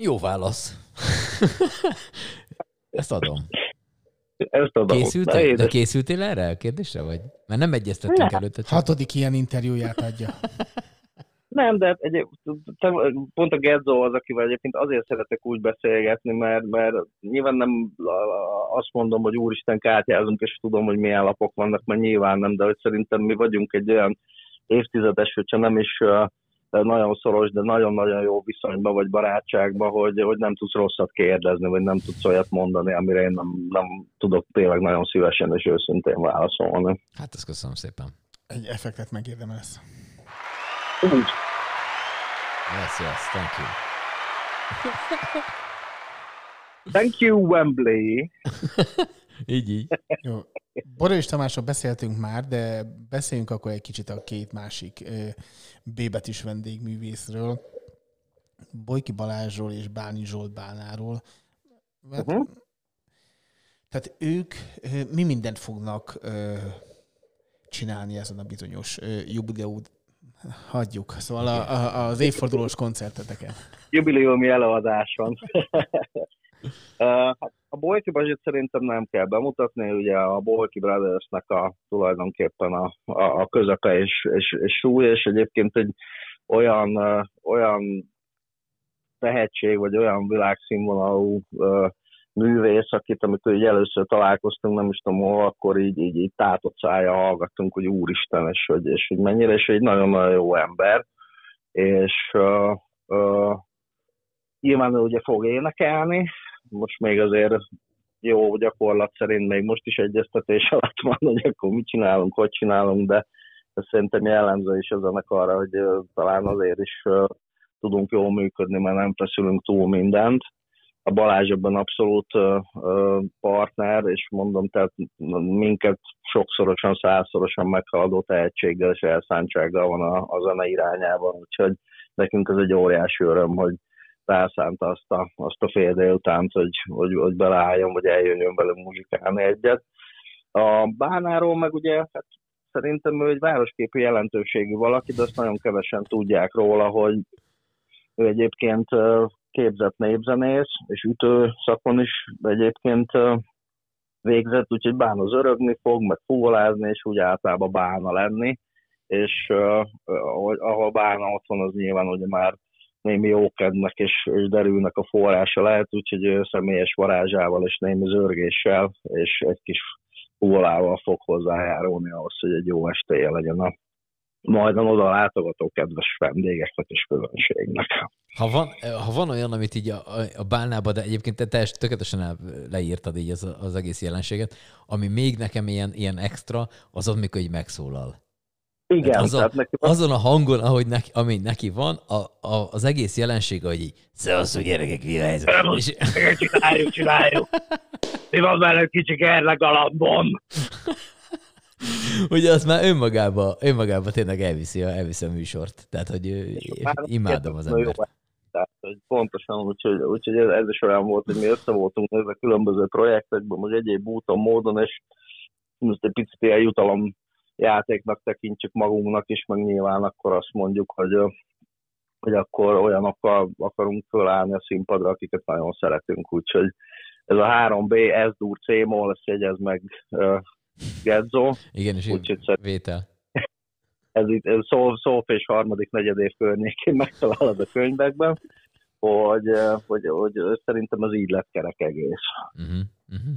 Jó válasz. Ezt adom. Ezt adom. Készültél? De készültél erre a kérdésre, vagy? Mert nem egyeztettünk előtte. Hatodik ilyen interjúját adja. Nem, de pont a Gerzó az, akivel egyébként azért szeretek úgy beszélgetni, mert nyilván nem azt mondom, hogy úristen kártyázunk, és tudom, hogy milyen lapok vannak, mert nyilván nem, de hogy szerintem mi vagyunk egy olyan évtizedes, hogyha nem is nagyon szoros, de nagyon-nagyon jó viszonyban vagy barátságban, hogy nem tudsz rosszat kérdezni, vagy nem tudsz olyat mondani, amire én nem tudok tényleg nagyon szívesen és őszintén válaszolni. Hát ezt köszönöm szépen. Egy effektet megérdemelsz. Úgy. Yes, thank you. Thank you, Wembley. Így. Jó. Borovics Tamásról beszéltünk már, de beszéljünk akkor egy kicsit a két másik B-betűs vendégművészről, Bojki Balázsról és Báni Zsolt Bánáról. Uh-huh. Tehát ők mi mindent fognak csinálni ezen a bizonyos jubileum. Hagyjuk. Szóval az évfordulós koncerteteken. Jubileumi előadás van. A Bojki Balázsot szerintem nem kell bemutatni, ugye a Bojki Brothersnek tulajdonképpen a közepe és súly, és egyébként egy olyan tehetség, vagy olyan világszínvonalú művész, akit, amikor így először találkoztunk, nem is tudom hol, akkor így tátott szája hallgattunk, hogy úristen, és hogy mennyire, és egy nagyon-nagyon jó ember, és nyilván ugye fog énekelni, most még azért jó gyakorlat szerint még most is egyeztetés alatt van, hogy akkor mit csinálunk, hogy csinálunk, de szerintem jellemző is az ennek arra, hogy talán azért is tudunk jól működni, mert nem feszülünk túl mindent. A Balázs ebben abszolút partner, és mondom, tehát minket sokszorosan, százszorosan meghaladó tehetséggel és elszántsággal van a zene irányában, úgyhogy nekünk ez egy óriási öröm, hogy rászánta azt a fél délutánt, hogy beleálljon, vagy eljönjön velem muzsikálni egyet. A Bánáról meg ugye, hát szerintem ő egy városképi jelentőségű valaki, de azt nagyon kevesen tudják róla, hogy ő egyébként képzett népzenész, és ütő szakon is egyébként végzett, úgyhogy Bánoz örögni fog, meg fuvolázni, és úgy általában Bána lenni, és ahol Bána ott van, az nyilván ugye már némi jókednek és derülnek a forrása lehet, úgyhogy ő személyes varázsával és némi zörgéssel, és egy kis fuvolával fog hozzájárulni ahhoz, hogy egy jó estéje legyen a majdan oda látogató kedves vendégeknek és közönségnek. Ha van olyan, amit így a Bálnában, de egyébként te tökéletesen leírtad így az egész jelenséget, ami még nekem ilyen extra, az amikor így megszólal. Igen. Hát azon a hangon, ahogy ami neki van, az egész jelenség, hogy így szevasztok gyerekek, világzik. Csináljuk. Mi van velem kicsi gerlegalambon? Ugye azt már önmagába tényleg elviszi a műsort. Tehát, hogy imádom az embert. Tehát, hogy pontosan, úgyhogy ez is olyan volt, hogy mi össze voltunk ezzel különböző projektekben, vagy egyéb úton, módon, és most egy picit ilyen jutalom játéknak tekintjük magunknak is, meg nyilván akkor azt mondjuk, hogy akkor olyanokkal akarunk fölállni a színpadra, akiket nagyon szeretünk. Úgyhogy ez a 3B, S-dur, C-mol, ezt jegyez meg Gezzó. Igen, és így vétel. Ez itt szófés harmadik negyedév környékén megtalálod a könyvekben, hogy szerintem az így lett kerek egész. Uh-huh, uh-huh.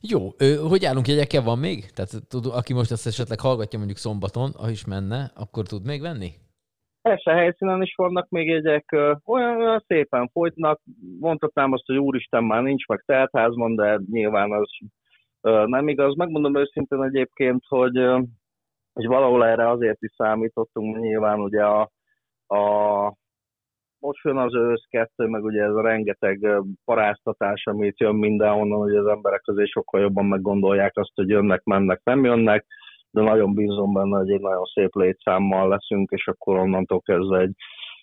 Jó, hogy állunk, jegyekkel van még? Tehát aki most ezt esetleg hallgatja mondjuk szombaton, is menne, akkor tud még venni? Persze, a helyszínen is vannak még jegyek, olyan szépen folytnak. Mondhatnám azt, hogy úristen, már nincs meg teltházban, de nyilván az nem igaz. Megmondom őszintén egyébként, hogy valahol erre azért is számítottunk, nyilván ugye most jön az ősz 2, meg ugye ez a rengeteg paráztatás, amit jön mindenhonnan, hogy az emberek azért sokkal jobban meggondolják azt, hogy jönnek, mennek, nem jönnek, de nagyon bízom benne, hogy egy nagyon szép létszámmal leszünk, és akkor onnantól kezdve egy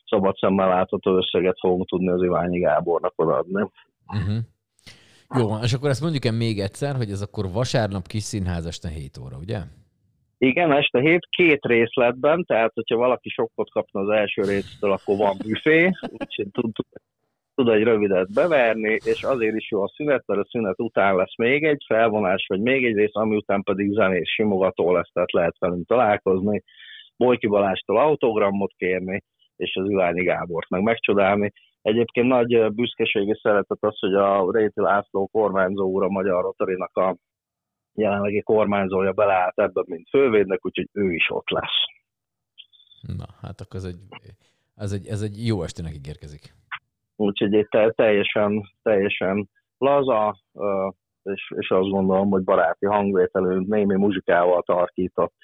szabad szemmel látható összeget fogunk tudni az Iványi Gábornak odaadni. Uh-huh. Jó, és akkor ezt mondjuk még egyszer, hogy ez akkor vasárnap kis színház este 7 óra, ugye? Igen, este 7, 2 részletben, tehát hogyha valaki sokkot kapna az első résztől, akkor van büfé, úgyhogy tud egy rövidet beverni, és azért is jó a szünet, mert a szünet után lesz még egy felvonás, vagy még egy rész, ami után pedig zenés simogató lesz, tehát lehet velünk találkozni, Bojki Balástól autogramot kérni, és az Iványi Gábort meg megcsodálni. Egyébként nagy büszkeség és szeretet az, hogy a Réti László kormányzó úr, a Magyar Rotarynak a jelenlegi kormányzója beleállt ebben, mint fővédnek, úgyhogy ő is ott lesz. Na, hát akkor ez egy jó estének ígérkezik. Úgyhogy itt teljesen laza, és azt gondolom, hogy baráti hangvételű, némi muzsikával tarkított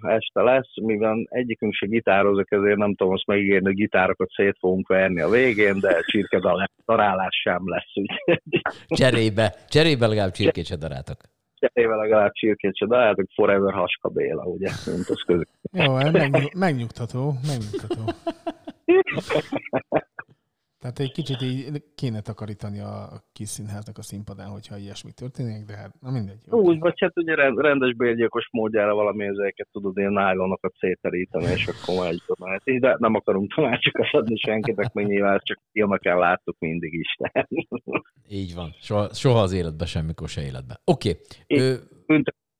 este lesz, mivel egyikünk se gitározik, ezért nem tudom azt megígérni, hogy gitárokat szét fogunk verni a végén, de csirkedarálás sem lesz. Cserébe legalább csirkét se daráltak. Forever Haska Béla, ugye? Jó, megnyugtató. Tehát egy kicsit így kéne takarítani a kis színháznak a színpadán, hogyha ilyesmi történik, de hát na mindegy. Úgy, vagy hát ugye rendes bérgyilkos módjára valami ezeket tudod ilyen nájlonokat széteríteni, és akkor már egy tanács. De nem akarunk tanácsokat adni senkinek, meg nyilván csak filmeken láttuk mindig is. Így van. Soha az életben, semmikor se életben. Oké. Okay.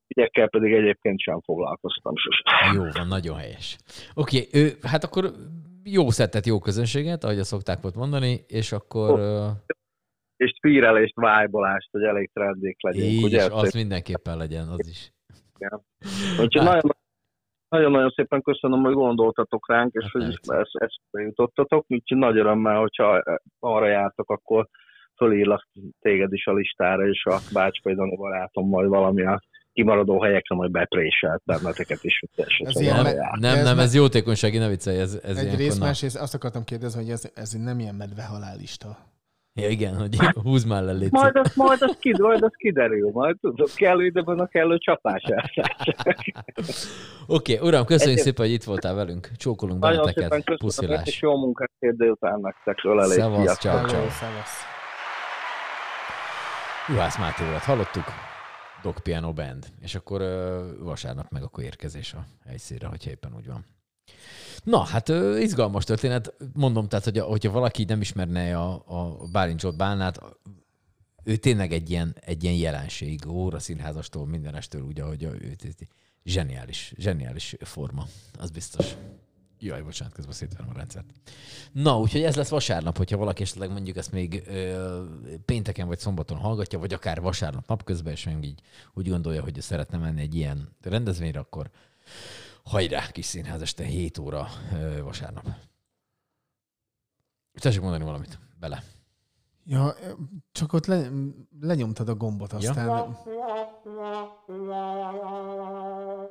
Ügyekkel pedig egyébként sem foglalkoztam sosem. Jó van, nagyon helyes. Oké, okay. Hát akkor... Jó szettet, jó közönséget, ahogy azt szokták volt mondani, és akkor... És spírelést, vájbolást, hogy elég trendék legyünk. Így, ugye? Az mindenképpen legyen, az is. Ja. Nagyon-nagyon szépen köszönöm, hogy gondoltatok ránk, és hát hogy ezt jutottatok, úgyhogy nagy örömmel, hogyha arra jártok, akkor fölírlak téged is a listára, és a Bácskai Dani barátom majd valami a kimaradó helyekre majd bepréselt benneteket is. Ez jótékonysági, ne viccelj. Ez egy rész, másrészt azt akartam kérdezni, hogy ez nem ilyen medvehalálista. Ja igen, hogy húzd már le, légy. Majd az kiderül, majd tudod, kellő időben a kellő csapás elszálltság. Oké, uram, köszönjük szépen, hogy itt voltál velünk. Csókolunk benneteket, puszilás. És jó munkát kérdő után nektek, ölelés. Szevasz, csáv. Juhász Máté urat hallottuk. Dog Piano Band, és akkor vasárnap meg akkor érkezés a helyszínre, hogyha éppen úgy van. Na, hát izgalmas történet. Mondom, tehát, hogyha valaki nem ismerne a Báni Zsolt Bálnát, ő tényleg egy ilyen jelenség, óra színházastól, mindenestől, úgy, ahogy zseniális forma, az biztos. Jaj, bocsánat, közben szétverem a rendszert. Na, úgyhogy ez lesz vasárnap, hogyha valaki esetleg mondjuk ezt még pénteken vagy szombaton hallgatja, vagy akár vasárnap napközben, és így úgy gondolja, hogy szeretne menni egy ilyen rendezvényre, akkor hajrá, kis színház este 7 óra vasárnap. Tessék mondani valamit bele. Ja, csak ott lenyomtad a gombot, aztán... Ja.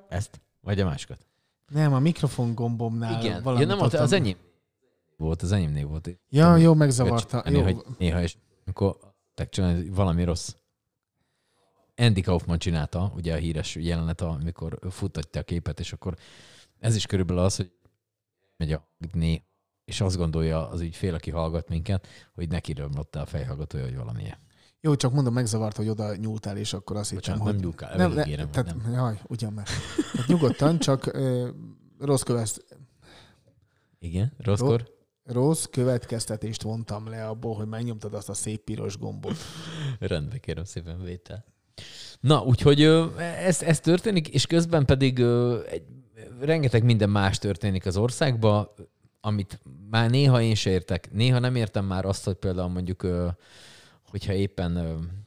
Ezt? Vagy a másikat? Nem, a mikrofon gombomnál valamit. Ja, nem, az enyém volt. Ja, jó, megzavarta. Néha is, amikor valami rossz. Andy Kaufman csinálta, ugye a híres jelenet, amikor futtatja a képet, és akkor ez is körülbelül az, hogy megy a né, és azt gondolja az ügyfél, aki hallgat minket, hogy neki römlötte a fejhallgatója, hogy valamilyen. Jó, csak mondom, megzavart, hogy oda nyúltál, és akkor azt hittem, hogy... Nem, jaj, ugyan már. Tehát nyugodtan, csak rossz Igen, rosszkor? Rossz következtetést vontam le abból, hogy megnyomtad azt a szép piros gombot. Rendben, kérem szépen, vétel. Na, úgyhogy ez történik, és közben pedig rengeteg minden más történik az országban, amit már néha én se értek. Néha nem értem már azt, hogy például mondjuk... hogyha éppen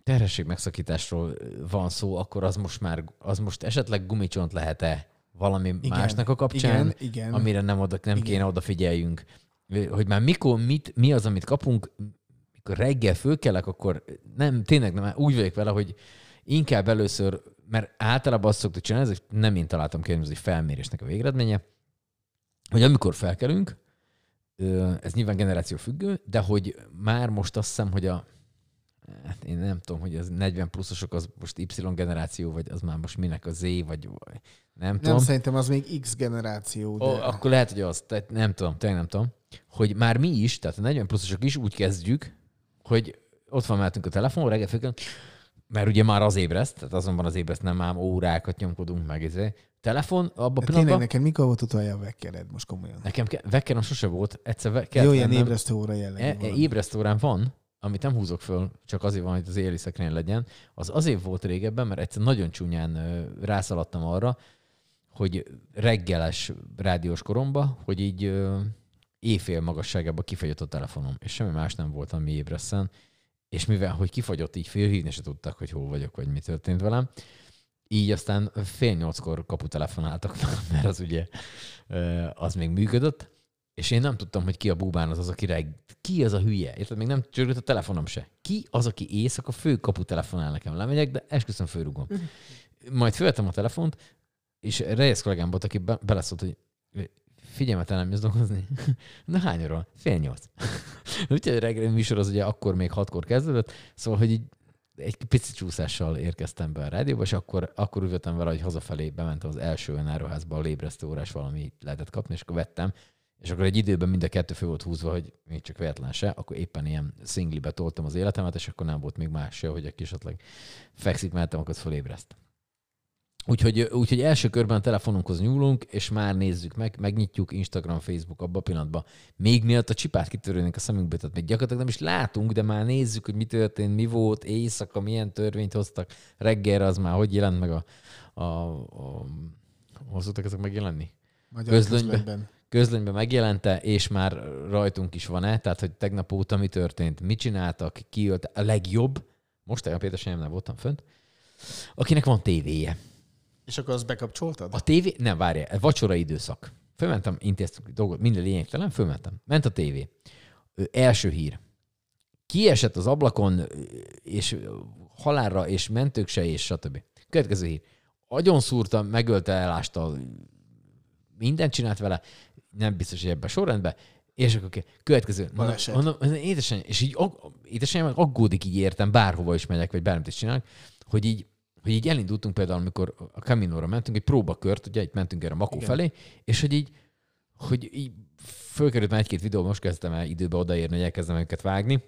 terhességmegszakításról van szó, akkor az most esetleg gumicsont lehet-e valami másnak a kapcsán, igen. amire nem kéne odafigyeljünk. Hogy már mikor, mi az, amit kapunk, mikor reggel fölkelek, akkor tényleg nem, úgy vagyok vele, hogy inkább először, mert általában azt szoktuk csinálni, ezért nem én találtam ki, hogy felmérésnek a végeredménye, hogy amikor felkelünk, ez nyilván generáció függő, de hogy már most azt hiszem, hogy hát én nem tudom, hogy az 40 pluszosok az most Y generáció, vagy az már most minek a Z, vagy nem tudom. Nem, szerintem az még X generáció. De... akkor lehet, hogy az, tehát nem tudom, hogy már mi is, tehát a 40 pluszosok is úgy kezdjük, hogy ott van mellettünk a telefon, reggel főként Mert ugye már az ébreszt, tehát azonban az ébreszt nem ám órákat nyomkodunk meg. Telefon abban a pillanatban... Tényleg nekem mikor volt utoljára vekkered most komolyan? Nekem vekkerem sose volt. Egyszer kell jó, ilyen ébresztő óra jellegű. Ébresztő órán van, amit nem húzok föl, csak azért van, hogy az éjjeli szekrény legyen. Az azért volt régebben, mert egyszer nagyon csúnyán rászaladtam arra, hogy reggeles rádiós koromba, hogy így éjfél magasságában kifagyott a telefonom, és semmi más nem volt, ami ébreszten. És mivel, hogy kifagyott, így félhívni se tudtak, hogy hol vagyok, vagy mi történt velem. Így aztán 7:30-kor kaputelefonáltak, mert az ugye, az még működött, és én nem tudtam, hogy ki a búbán az, aki ki az a hülye? Érted, még nem csörgött a telefonom se. Ki az, aki éjszaka fő kaputelefonál nekem? Lemegyek, de esküszöm fölrugom. Majd fölvettem a telefont, és Reyes kollégám volt, aki beleszólt, hogy figyelmet el nem jössz dolgozni. Na hány óra? 7:30. Úgyhogy reggeli műsor az ugye akkor még 6-kor kezdődött, szóval, hogy így egy pici csúszással érkeztem be a rádióba, és akkor úgy vettem vele, hogy hazafelé bementem az első olyan áruházba, a lébresztő órás valami lehetett kapni, és akkor vettem, és akkor egy időben mind a kettő fő volt húzva, hogy még csak véletlen se, akkor éppen ilyen szinglibe toltam az életemet, és akkor nem volt még más se, hogy aki esetleg fekszik, mentem, akkor fölébreszt. Úgyhogy első körben a telefonunkhoz nyúlunk, és már nézzük meg, megnyitjuk Instagram, Facebook abban a pillanatban. Még mielőtt a csipát kitörőnénk a szemünkbe, tehát még gyakorlatilag nem is látunk, de már nézzük, hogy mi történt, mi volt, éjszaka, milyen törvényt hoztak, reggelre az már hogy jelent meg hol szoktak ezek megjelenni? Magyar közlönyben megjelente, és már rajtunk is van-e, tehát hogy tegnap óta mi történt, mit csináltak, ki jött a legjobb, most tegnap édesanyám nem voltam fönt, akinek van tévéje. És akkor azt bekapcsoltad? A tévé... Nem, várjál, vacsora időszak. Fölmentem, intéztük dolgot, minden lényegtelen, fölmentem. Ment a tévé. Első hír. Kiesett az ablakon, és halálra, és mentők se, és stb. Következő hír. Agyon szúrta, megölte, elásta, mindent csinált vele, nem biztos, hogy ebben sorrendben, és akkor következő. Mondom, édesanyám, és így édesanyám aggódik, így értem, bárhova is megyek, vagy bármit is csinálok, hogy így elindultunk például, amikor a Caminóra mentünk, egy próbakört, ugye, itt mentünk erre a Makó felé, és hogy így fölkerült már egy-két videó, most kezdtem el időbe odaérni, hogy elkezdem őket vágni,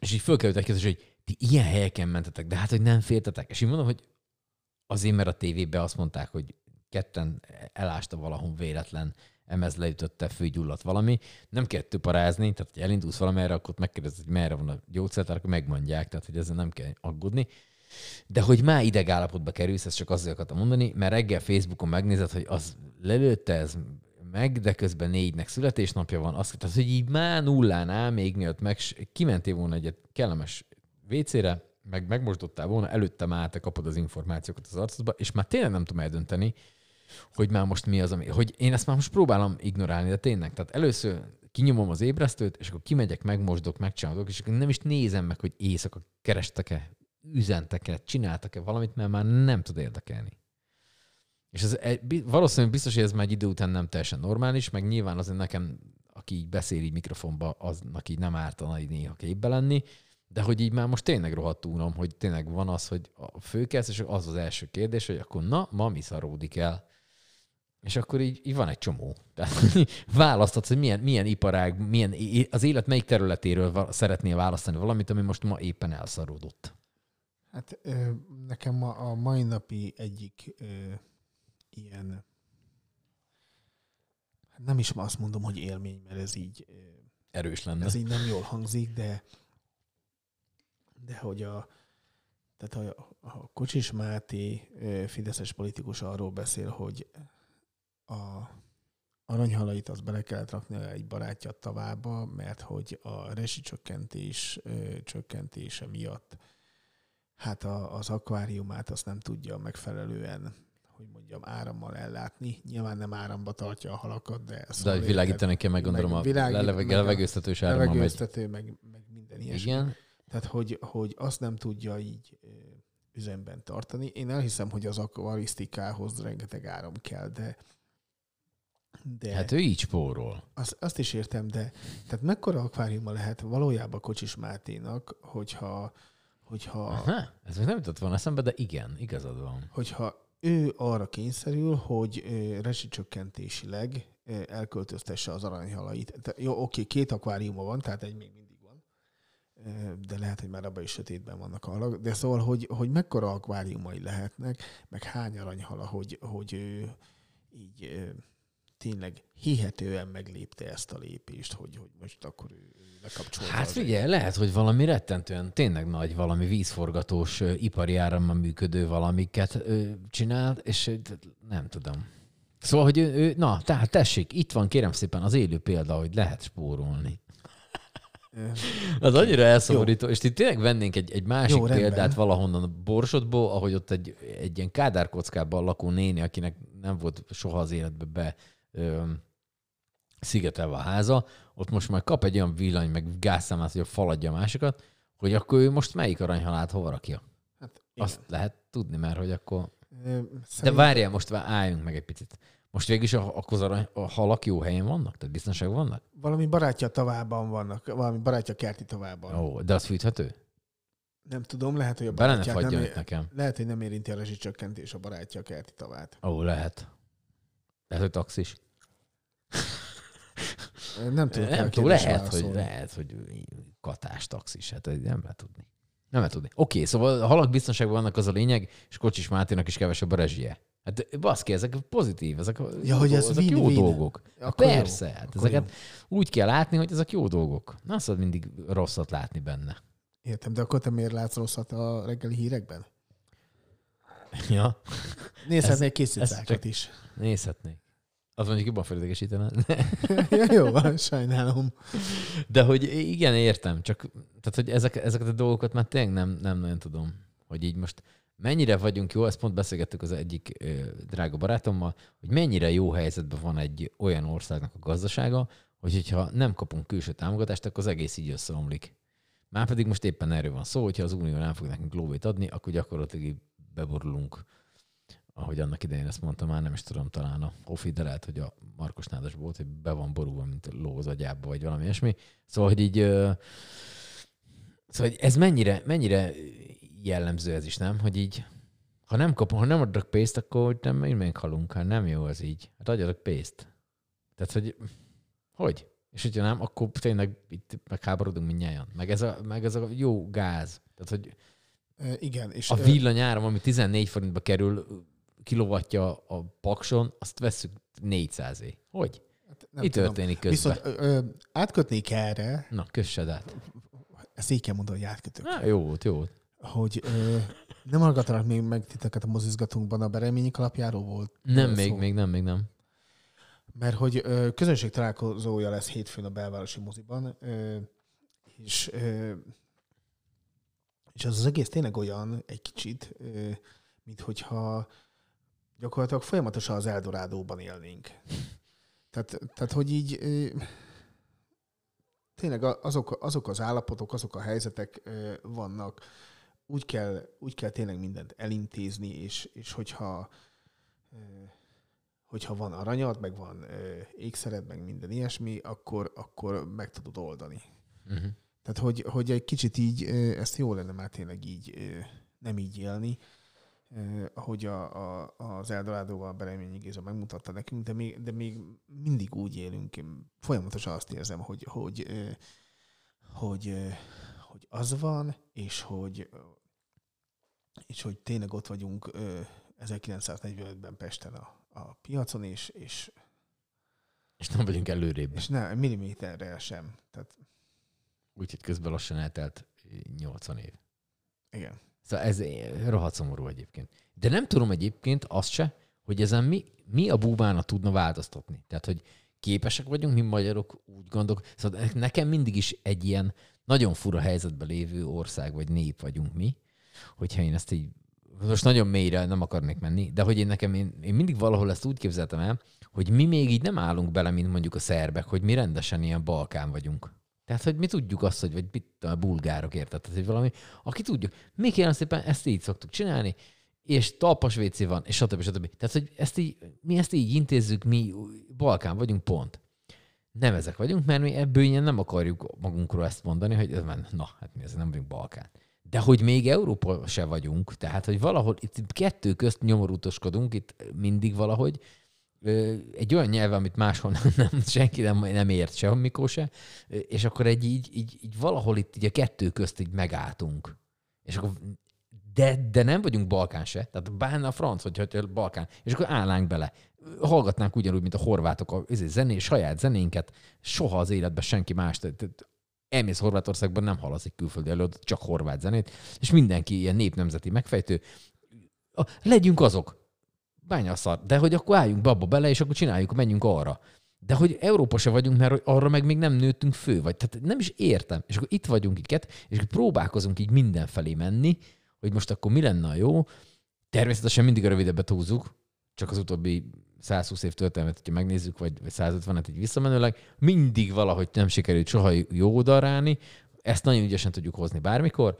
és így fölkerült egy-két, hogy ti ilyen helyeken mentetek, de hát, hogy nem féltetek. És így mondom, hogy azért, mert a tévében azt mondták, hogy ketten elásta valahol véletlen, emez leütötte, főgyulladt valami, nem kell töparázni, tehát hogy elindulsz valamelyre, akkor megkérdezed, hogy merre van a gyógyszertár, akkor megmondják, tehát hogy ezzel nem kell aggódni. De hogy már idegállapotba kerülsz, ezt csak azért akartam mondani, mert reggel Facebookon megnézed, hogy az lelőtte ez meg, de közben 4-nek születésnapja van. Azt, tehát, hogy így már nullánál, még mielőtt meg kimentél volna egy kellemes vécére, meg megmosdottál volna, előtte már te kapod az információkat az arcodba, és már tényleg nem tudom eldönteni, hogy már most mi az, ami... Hogy én ezt már most próbálom ignorálni, de tényleg. Tehát először kinyomom az ébresztőt, és akkor kimegyek, megmosdok, megcsinálok, és nem is nézem meg, hogy éjszaka kerestek-e, üzentek-e, csináltak-e valamit, mert már nem tud érdekelni. És ez valószínűleg biztos, hogy ez már egy idő után nem teljesen normális, meg nyilván azért nekem, aki így beszél így mikrofonba, aznak így nem ártana így néha képbe lenni, de hogy így már most tényleg rohadtul unom, hogy tényleg van az, hogy főkelsz, és az az első kérdés, hogy akkor na, ma mi szaródik el? És akkor így van egy csomó. Tehát választhatsz, hogy milyen iparág, az élet melyik területéről szeretnél választani valamit, ami most ma éppen elszaródott. Hát nekem a mai napi egyik ilyen, nem is azt mondom, hogy élmény, mert ez így erős lenne. Ez így nem jól hangzik, de hogy a Kocsis Máté fideszes politikus arról beszél, hogy a aranyhalait azt bele kellett rakni egy barátja tavába, mert hogy a rezsicsökkentés csökkentése miatt hát az akváriumát azt nem tudja megfelelően, hogy mondjam, árammal ellátni. Nyilván nem áramba tartja a halakat, de... Szóval de világítani kell, meggondolom, a levegőztetős árammal megy. Levegőztető, meg minden ilyesmi. Tehát, hogy azt nem tudja így üzemben tartani. Én elhiszem, hogy az akvarisztikához rengeteg áram kell, de hát ő így spórol. Azt is értem, de tehát mekkora akváriuma lehet valójában Kocsis Máténak, hogyha... Aha, ez még nem jutott volna eszembe, de igen, igazad van. Hogyha ő arra kényszerül, hogy rezsicsökkentésileg elköltöztesse az aranyhalait. Jó, oké, 2 akváriuma van, tehát egy még mindig van. de lehet, hogy már abban is sötétben vannak a halak. De szóval, hogy mekkora akváriumai lehetnek, meg hány aranyhala, hogy ő így tényleg hihetően meglépte ezt a lépést, hogy most akkor ő lekapcsolta. Hát figyelj, lehet, hogy valami rettentően tényleg nagy, valami vízforgatós, ipari áramban működő valamiket csinál, és nem tudom. Szóval, hogy na, tehát tessék, itt van kérem szépen az élő példa, hogy lehet spórolni. Az annyira elszomorító. Jó. És itt tényleg vennénk egy másik példát valahonnan a Borsodból, ahogy ott egy ilyen kádárkockában lakó néni, akinek nem volt soha az életben szigetelve a háza, ott most már kap egy olyan villany, meg gázszámlát, hogy faladja másikat, hogy akkor ő most melyik aranyhalát hova rakja? Hát, azt lehet tudni már, hogy akkor... De várjál, most álljunk meg egy picit. Most végig is a halak jó helyen vannak? Tehát biztonság vannak? Valami barátja tavában vannak, valami barátja kerti tavában. Ó, de az fűthető? Nem tudom, lehet, hogy a barátja nekem. Lehet, hogy nem érinti a rezsicsökkentés a barátja kerti tavát. Ó, lehet. Lehet, hogy taxis. Nem tudok. Nem tudom, lehet, hogy katás taxis. Hát nem lehet tudni. Nem lehet tudni. Oké, szóval a halak biztonságban vannak, az a lényeg, és Kocsis Máténak is kevesebb a rezsie. Hát baszki, ezek pozitív, ezek jó dolgok. Akkor persze, jó. Hát akkor ezeket jó. Úgy kell látni, hogy ezek jó dolgok. Na, szóval mindig rosszat látni benne. Értem, de akkor te miért látsz rosszat a reggeli hírekben? Ja. Nézhetnék készítszákat is. Nézhetnék. Azt mondjuk, jobban felidegesítenem. Ja, jó van, sajnálom. De hogy igen, értem, csak tehát, hogy ezeket a dolgokat már tényleg nem nagyon tudom, hogy így most mennyire vagyunk jó, ezt pont beszélgettük az egyik drága barátommal, hogy mennyire jó helyzetben van egy olyan országnak a gazdasága, hogyha nem kapunk külső támogatást, akkor az egész így összeomlik. Márpedig most éppen erről van szó, hogyha az Unió nem fog nekünk lóvét adni, akkor gyakorlatilag beborulunk. Ahogy annak idején ezt mondtam, már nem is tudom, talán a Hofi, de lehet, hogy a Markos Nádas volt, hogy be van borulva, mint ló az agyába, vagy valami ilyesmi. Szóval, hogy így... Szóval, hogy ez mennyire jellemző ez is, nem? Hogy így, ha nem adok pénzt, akkor még halunk, hát nem jó az így. Hát adjatok pénzt. Tehát, hogy? És hogyha nem, akkor tényleg itt megháborodunk mindnyájan. Meg ez a jó gáz. Tehát, hogy igen, és a villanyáram, ami 14 forintba kerül, kilovatja a Pakson, azt vesszük 400-é. Hogy? Hát mi történik közben? Viszont átkötnék erre. Na, kössed át. Ezt így kell mondani, hogy átkötök. Na, jó volt. Hogy nem hallgatalak még meg titeket a mozizgatunkban, a Bereményi kalapjáról volt. Nem, még nem. Mert hogy közönség találkozója lesz hétfőn a belvárosi moziban, és az egész tényleg olyan egy kicsit, mint hogyha gyakorlatilag folyamatosan az Eldorádóban élnénk. Tehát hogy így tényleg azok az állapotok, azok a helyzetek vannak. Úgy kell tényleg mindent elintézni, és hogyha van aranyad, meg van ékszered, meg minden ilyesmi, akkor meg tudod oldani. Uh-huh. Tehát, hogy egy kicsit így, ezt jó lenne már tényleg így, nem így élni, ahogy az Eldorádóval Bereményi Géza megmutatta nekünk, de még mindig úgy élünk. Én folyamatosan azt érzem, hogy az van, és hogy tényleg ott vagyunk 1945-ben Pesten a piacon, és nem vagyunk előrébb. És nem, milliméterrel sem. Tehát... Úgyhogy közben lassan eltelt 80 év. Igen. Szóval ez rohadt szomorú egyébként. De nem tudom egyébként azt se, hogy ezen mi a búvána tudna változtatni. Tehát, hogy képesek vagyunk, mi magyarok úgy gondolok. Szóval nekem mindig is egy ilyen nagyon fura helyzetben lévő ország vagy nép vagyunk mi, hogyha én ezt így, most nagyon mélyre nem akarnék menni, de hogy én mindig valahol ezt úgy képzeltem el, hogy mi még így nem állunk bele, mint mondjuk a szerbek, hogy mi rendesen ilyen Balkán vagyunk. Tehát, hogy mi tudjuk azt, hogy vagy a bulgárok, érted? Tehát, hogy valami, aki tudjuk. Mi kérem szépen ezt így szoktuk csinálni, és talpas WC van, és stb. Tehát, hogy mi ezt így intézzük, mi Balkán vagyunk, pont. Nem ezek vagyunk, mert mi ebből nem akarjuk magunkról ezt mondani, hogy mi ez nem vagyunk Balkán. De hogy még Európa se vagyunk, tehát, hogy valahol itt kettő közt nyomorútoskodunk, itt mindig valahogy, egy olyan nyelv, amit máshol senki nem ért se, amikor se, és akkor így valahol itt így a kettő közt így megálltunk. És akkor de nem vagyunk Balkán se, tehát bánna a franc, hogy Balkán, és akkor állnánk bele. Hallgatnánk ugyanúgy, mint a horvátok a saját zenénket, soha az életben senki más, elmész Horvátországban, nem hallasz egy külföldi előadót, csak horvát zenét, és mindenki ilyen népnemzeti megfejtő. Legyünk azok. Bányaszar, de hogy akkor álljunk be abba bele, és akkor csináljuk, menjünk arra. De hogy Európa se vagyunk, mert arra meg még nem nőttünk fő, vagy tehát nem is értem. És akkor itt vagyunk így kett, és akkor próbálkozunk így mindenfelé menni, hogy most akkor mi lenne a jó. Természetesen mindig a rövidebbet húzzuk, csak az utóbbi 120 év történelmet, hogyha megnézzük, vagy 150-et így visszamenőleg, mindig valahogy nem sikerült soha jó oldalra állni. Ezt nagyon ügyesen tudjuk hozni bármikor.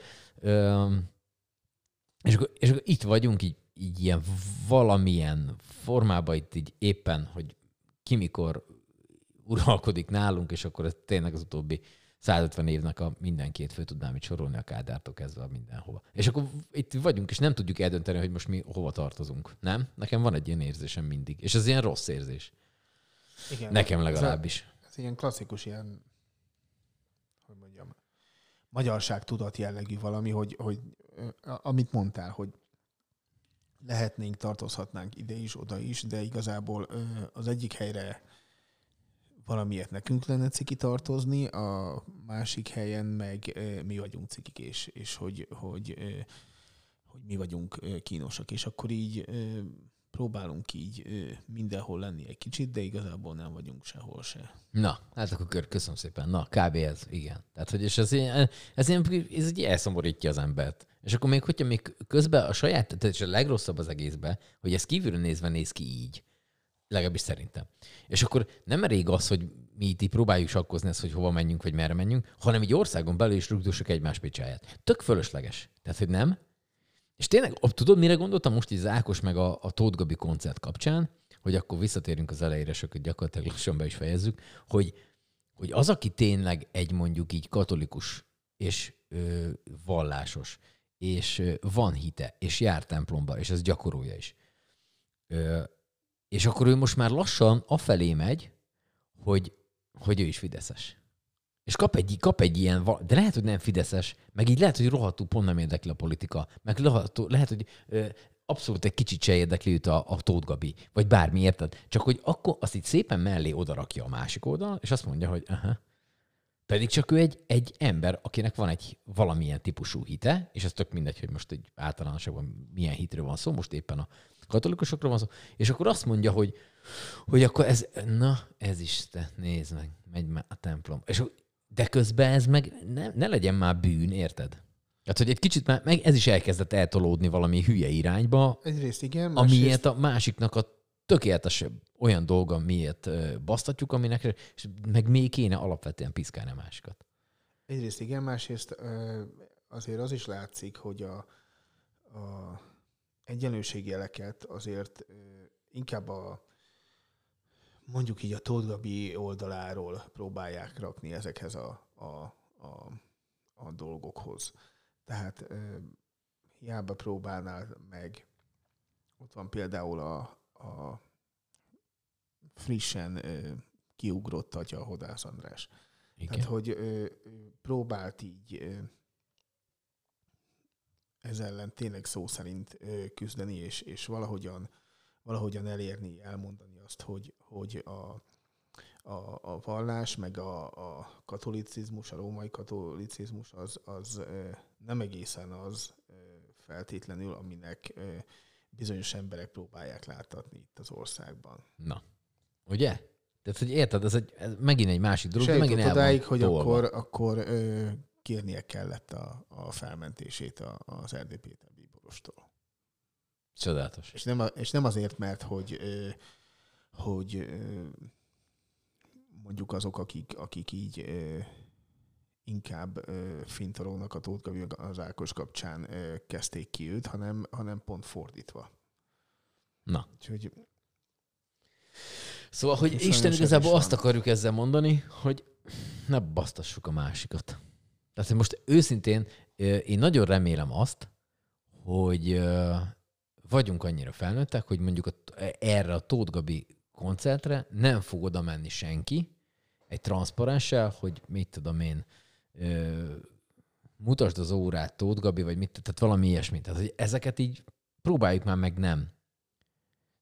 És akkor itt vagyunk így ilyen valamilyen formában itt éppen, hogy ki mikor uralkodik nálunk, és akkor ez tényleg az utóbbi 150 évnek a mindenkét föl tudnám itt sorolni, a Kádártól kezdve a mindenhova. És akkor itt vagyunk, és nem tudjuk eldönteni, hogy most mi hova tartozunk. Nem? Nekem van egy ilyen érzésem mindig. És ez ilyen rossz érzés. Igen, nekem legalábbis. Ez ilyen klasszikus, ilyen, hogy mondjam, magyarságtudat jellegű valami, hogy amit mondtál, hogy lehetnénk, tartozhatnánk ide is, oda is, de igazából az egyik helyre valamiért nekünk lenne ciki tartozni, a másik helyen meg mi vagyunk cikik, és hogy mi vagyunk kínosak. És akkor így próbálunk így mindenhol lenni egy kicsit, de igazából nem vagyunk sehol se. Na, hát akkor köszönöm szépen. Na, kb. Ez, igen. Tehát, hogy és ez így elszomorítja az embert. És akkor még, hogyha még közben a saját, tehát a legrosszabb az egészben, hogy ez kívülről nézve néz ki így. Legalábbis szerintem. És akkor nem elég az, hogy mi itt próbáljuk sakkozni ezt, hogy hova menjünk, vagy merre menjünk, hanem így országon belül is rugdossuk egymás picsáját. Tök fölösleges. Tehát, hogy nem. És tényleg, tudod, mire gondoltam most így az Ákos meg a Tóth Gabi koncert kapcsán, hogy akkor visszatérünk az elejére, és akkor gyakorlatilag lassan be is fejezzük, hogy az, aki tényleg egy mondjuk így katolikus és vallásos, és van hite, és jár templomba, és ez gyakorolja is. És akkor ő most már lassan afelé megy, hogy ő is fideszes. És kap egy ilyen, de lehet, hogy nem fideszes, meg így lehet, hogy rohadtul pont nem érdekli a politika, meg lehet, hogy abszolút egy kicsit se érdekli őt a Tóth Gabi, vagy bármi, érted? Csak hogy akkor azt így szépen mellé odarakja a másik oldal, és azt mondja, hogy aha. Pedig csak ő egy ember, akinek van egy valamilyen típusú hite, és ez tök mindegy, hogy most egy általánosságban milyen hitről van szó, most éppen a katolikusokról van szó, és akkor azt mondja, hogy akkor ez, na, ez is te, nézd meg, megy már a templom. És, de közben ez meg ne legyen már bűn, érted? Hát, hogy egy kicsit már, meg ez is elkezdett eltolódni valami hülye irányba, egyrészt igen, amiért a másiknak a tökéletesebb olyan dolga, miért basztatjuk, aminek, és meg még kéne alapvetően piszkálni a másikat. Egyrészt igen, másrészt azért az is látszik, hogy a egyenlőségjeleket azért inkább mondjuk így a Tóth Gabi oldaláról próbálják rakni ezekhez a dolgokhoz. Tehát hiába próbálnál meg. Ott van például a frissen kiugrott atya, Hodász András. Igen. Tehát, hogy próbált így ez ellen tényleg szó szerint küzdeni, és valahogyan elérni, elmondani azt, hogy a vallás, meg a katolicizmus, a római katolicizmus az nem egészen az feltétlenül, aminek bizonyos emberek próbálják láttatni itt az országban. Na, ugye? Tehát, hogy érted, ez megint egy másik dolog, de megint odáig, hogy akkor kérnie kellett a felmentését az Erdő Péter bíborostól. Csodálatos. És nem azért, mert hogy mondjuk azok, akik így inkább fintorolnak a Tóth Gabi az Ákos kapcsán kezdték ki őt, hanem pont fordítva. Na. Úgyhogy... Szóval, hogy Isten igazából azt akarjuk ezzel mondani, hogy ne basztassuk a másikat. Tehát most őszintén én nagyon remélem azt, hogy vagyunk annyira felnőttek, hogy mondjuk erre a Tóth Gabi koncertre nem fog oda menni senki egy transzparenssel, hogy mit tudom én, mutasd az órát, Tóth Gabi, vagy mit, tehát valami ilyesmit. Tehát, hogy ezeket így próbáljuk már meg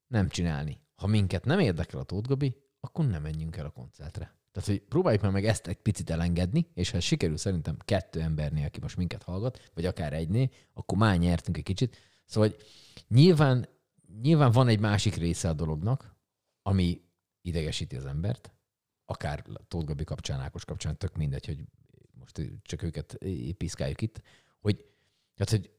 nem csinálni. Ha minket nem érdekel a Tóth Gabi, akkor nem menjünk el a koncertre. Tehát, hogy próbáljuk már meg ezt egy picit elengedni, és ha sikerül szerintem 2 embernél, aki most minket hallgat, vagy akár 1-nél, akkor már nyertünk egy kicsit. Szóval nyilván van egy másik része a dolognak, ami idegesíti az embert, akár Tóth Gabi kapcsán, Ákos kapcsán, tök mindegy, hogy most csak őket piszkáljuk itt, hogy, tehát, hogy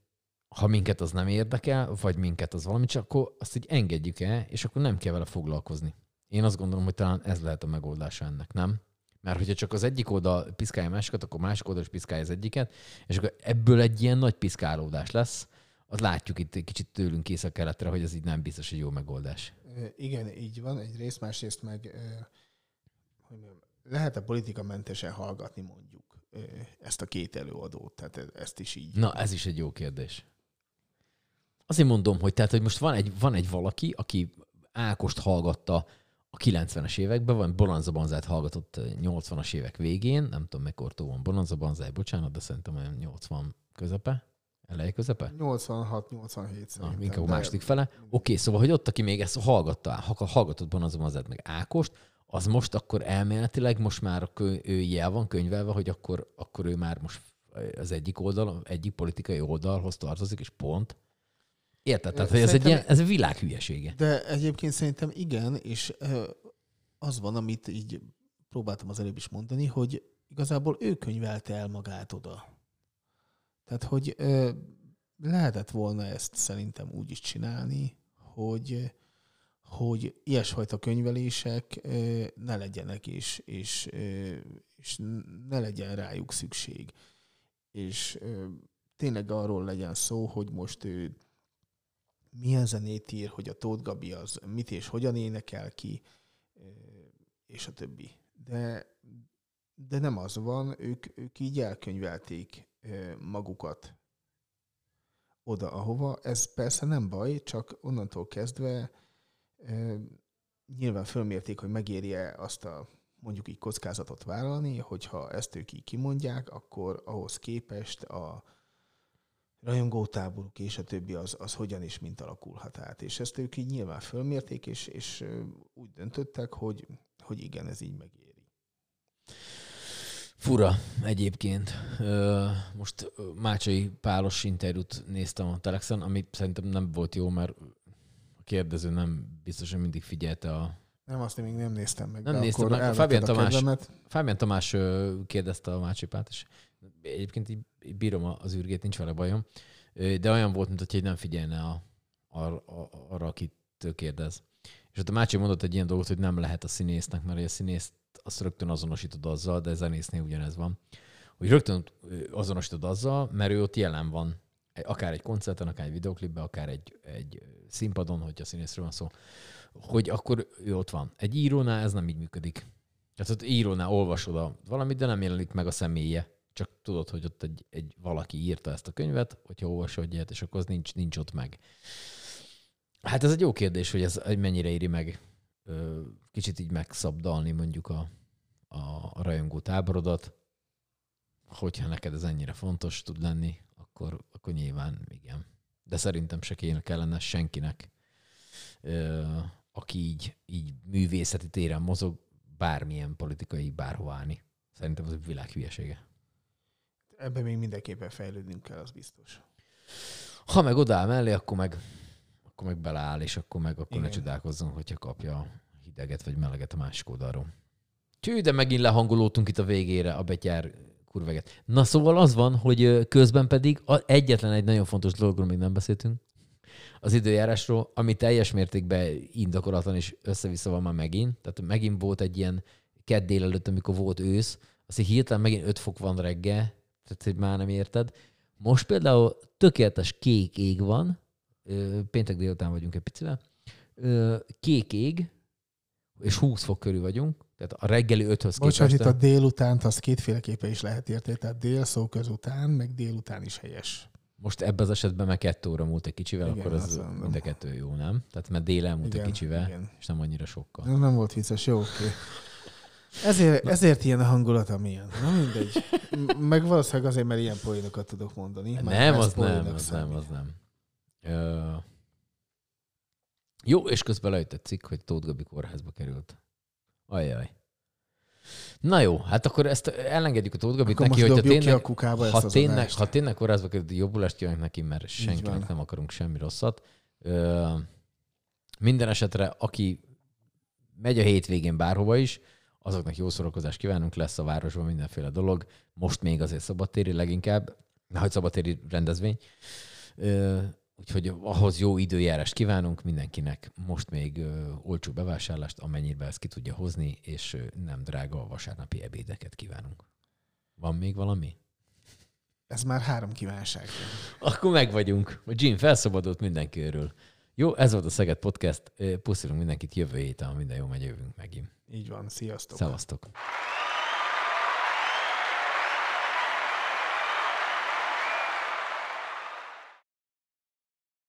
ha minket az nem érdekel, vagy minket az valami, csak akkor azt így engedjük el, és akkor nem kell vele foglalkozni. Én azt gondolom, hogy talán ez lehet a megoldása ennek, nem? Mert hogyha csak az egyik oldal piszkálja másikat, akkor másik oldal is piszkálja az egyiket, és akkor ebből egy ilyen nagy piszkálódás lesz. Azt látjuk itt kicsit tőlünk Észak-Keletre, hogy ez így nem biztos, hogy jó megoldás. Igen, így van. Egyrészt, másrészt meg lehet a politikamentesen hallgatni mondjuk ezt a 2 előadót, tehát ezt is így. Na, ez is egy jó kérdés. Azért mondom, hogy, tehát, hogy most van egy valaki, aki Ákost hallgatta a 90-es években, vagy Bonanza Banzát hallgatott 80-as évek végén, nem tudom, mekkortól van Bonanza Banzát, bocsánat, de szerintem olyan 80 közepe, eleje közepe? 86-87 szerintem. Inkább a második fele. Oké, szóval, hogy ott, aki még ezt hallgatott Bonanza Banzát, meg Ákost, az most akkor elméletileg most már ő jel van könyvelve, hogy akkor ő már most az egyik oldal, egyik politikai oldalhoz tartozik, és pont. Érted? Tehát, hogy ez egy világ hülyesége. De egyébként szerintem igen, és az van, amit így próbáltam az előbb is mondani, hogy igazából ő könyvelte el magát oda. Tehát, hogy lehetett volna ezt szerintem úgy is csinálni, hogy ilyesfajta könyvelések ne legyenek, és ne legyen rájuk szükség. És tényleg arról legyen szó, hogy most ő milyen zenét ír, hogy a Tóth Gabi az mit és hogyan énekel ki, és a többi. De nem az van, ők így elkönyvelték magukat oda, ahova. Ez persze nem baj, csak onnantól kezdve nyilván fölmérték, hogy megéri-e azt a mondjuk így kockázatot vállalni, hogyha ezt ők így kimondják, akkor ahhoz képest a rajongótáboruk és a többi az hogyan és mint alakulhat át. És ezt ők így nyilván fölmérték, és úgy döntöttek, hogy igen, ez így megéri. Fura egyébként. Most Mácsai Pálos interjút néztem a Telexen, ami szerintem nem volt jó, mert a kérdező nem biztosan mindig figyelte a... Nem, azt még nem néztem meg. Nem néztem meg. Fábián Tamás kérdezte a Mácsai Pált, és egyébként így bírom az űrgét, nincs vele bajom, de olyan volt, mintha nem figyelne arra, akit kérdez. És ott a Mácsai mondott egy ilyen dolgot, hogy nem lehet a színésznek, mert a színészt azt rögtön azonosítod azzal, de zenésznél ugyanez van, hogy rögtön azonosítod azzal, mert ő ott jelen van, akár egy koncerten, akár egy videoklipben, akár egy színpadon, hogyha színészről van szó, hogy akkor ő ott van. Egy írónál ez nem így működik. Tehát ott írónál olvasod valamit, de nem jelenik meg a személye. Csak tudod, hogy ott egy valaki írta ezt a könyvet, hogyha olvasod ilyet, és akkor az nincs ott meg. Hát ez egy jó kérdés, hogy ez mennyire éri meg kicsit így megszabdalni mondjuk a rajongó táborodat. Hogyha neked ez ennyire fontos tud lenni, akkor nyilván igen. De szerintem se kellene senkinek, aki így művészeti téren mozog, bármilyen politikai bárhova állni. Szerintem az világ hülyesége. Ebben még mindenképpen fejlődnünk kell, az biztos. Ha meg odáll mellé, akkor meg beleáll, és akkor ne csodálkozzon, hogyha kapja hideget vagy meleget a másik oldalról. Tű, de megint lehangolódtunk itt a végére, a betyár kurveget. Na szóval az van, hogy közben pedig egyetlen egy nagyon fontos dologról még nem beszéltünk, az időjárásról, ami teljes mértékben indokolatlan és össze-vissza van már megint. Tehát megint volt egy ilyen kedd délelőtt, amikor volt ősz, azért hirtelen megint 5 fok van reggel, tehát, hogy már nem érted. Most például tökéletes kék ég van, péntek délután vagyunk egy picivel, kék ég, és 20 fok körül vagyunk, tehát a reggeli 5-höz képest. Bocsánat, itt a délutánt, az kétféleképpen is lehet érteni, tehát dél szó közután, meg délután is helyes. Most ebben az esetben már 2 óra múlt egy kicsivel, igen, akkor az mind a 2 jó, nem? Tehát mert dél elmúlt egy kicsivel, igen. És nem annyira sokkal. Nem, nem volt vicces, jó, oké. Ezért ilyen a hangulat, amilyen. Na mindegy. Meg valószínűleg azért, mert ilyen poénokat tudok mondani. Nem. Jó, és közben lejtett cikk, hogy Tóth Gabi kórházba került. Ajjaj. Na jó, hát akkor ezt elengedjük a Tóth Gabit neki, hogy ha tényleg kórházba került, jobbulást jönnek neki, mert senkinek nem akarunk semmi rosszat. Minden esetre, aki megy a hétvégén bárhova is, azoknak jó szórakozást kívánunk, lesz a városban mindenféle dolog. Most még azért szabadtéri leginkább, nehogy szabadtéri rendezvény. Úgyhogy ahhoz jó időjárást kívánunk mindenkinek. Most még olcsó bevásárlást, amennyire ezt ki tudja hozni, és nem drága a vasárnapi ebédeket kívánunk. Van még valami? Ez már 3 kívánság. Akkor meg vagyunk. Jim felszabadult mindenki örül. Jó, ez volt a Szeged Podcast. Puszilunk mindenkit, jövő héten, ha minden jó megy, jövünk megint. Így van, sziasztok. Szevasztok.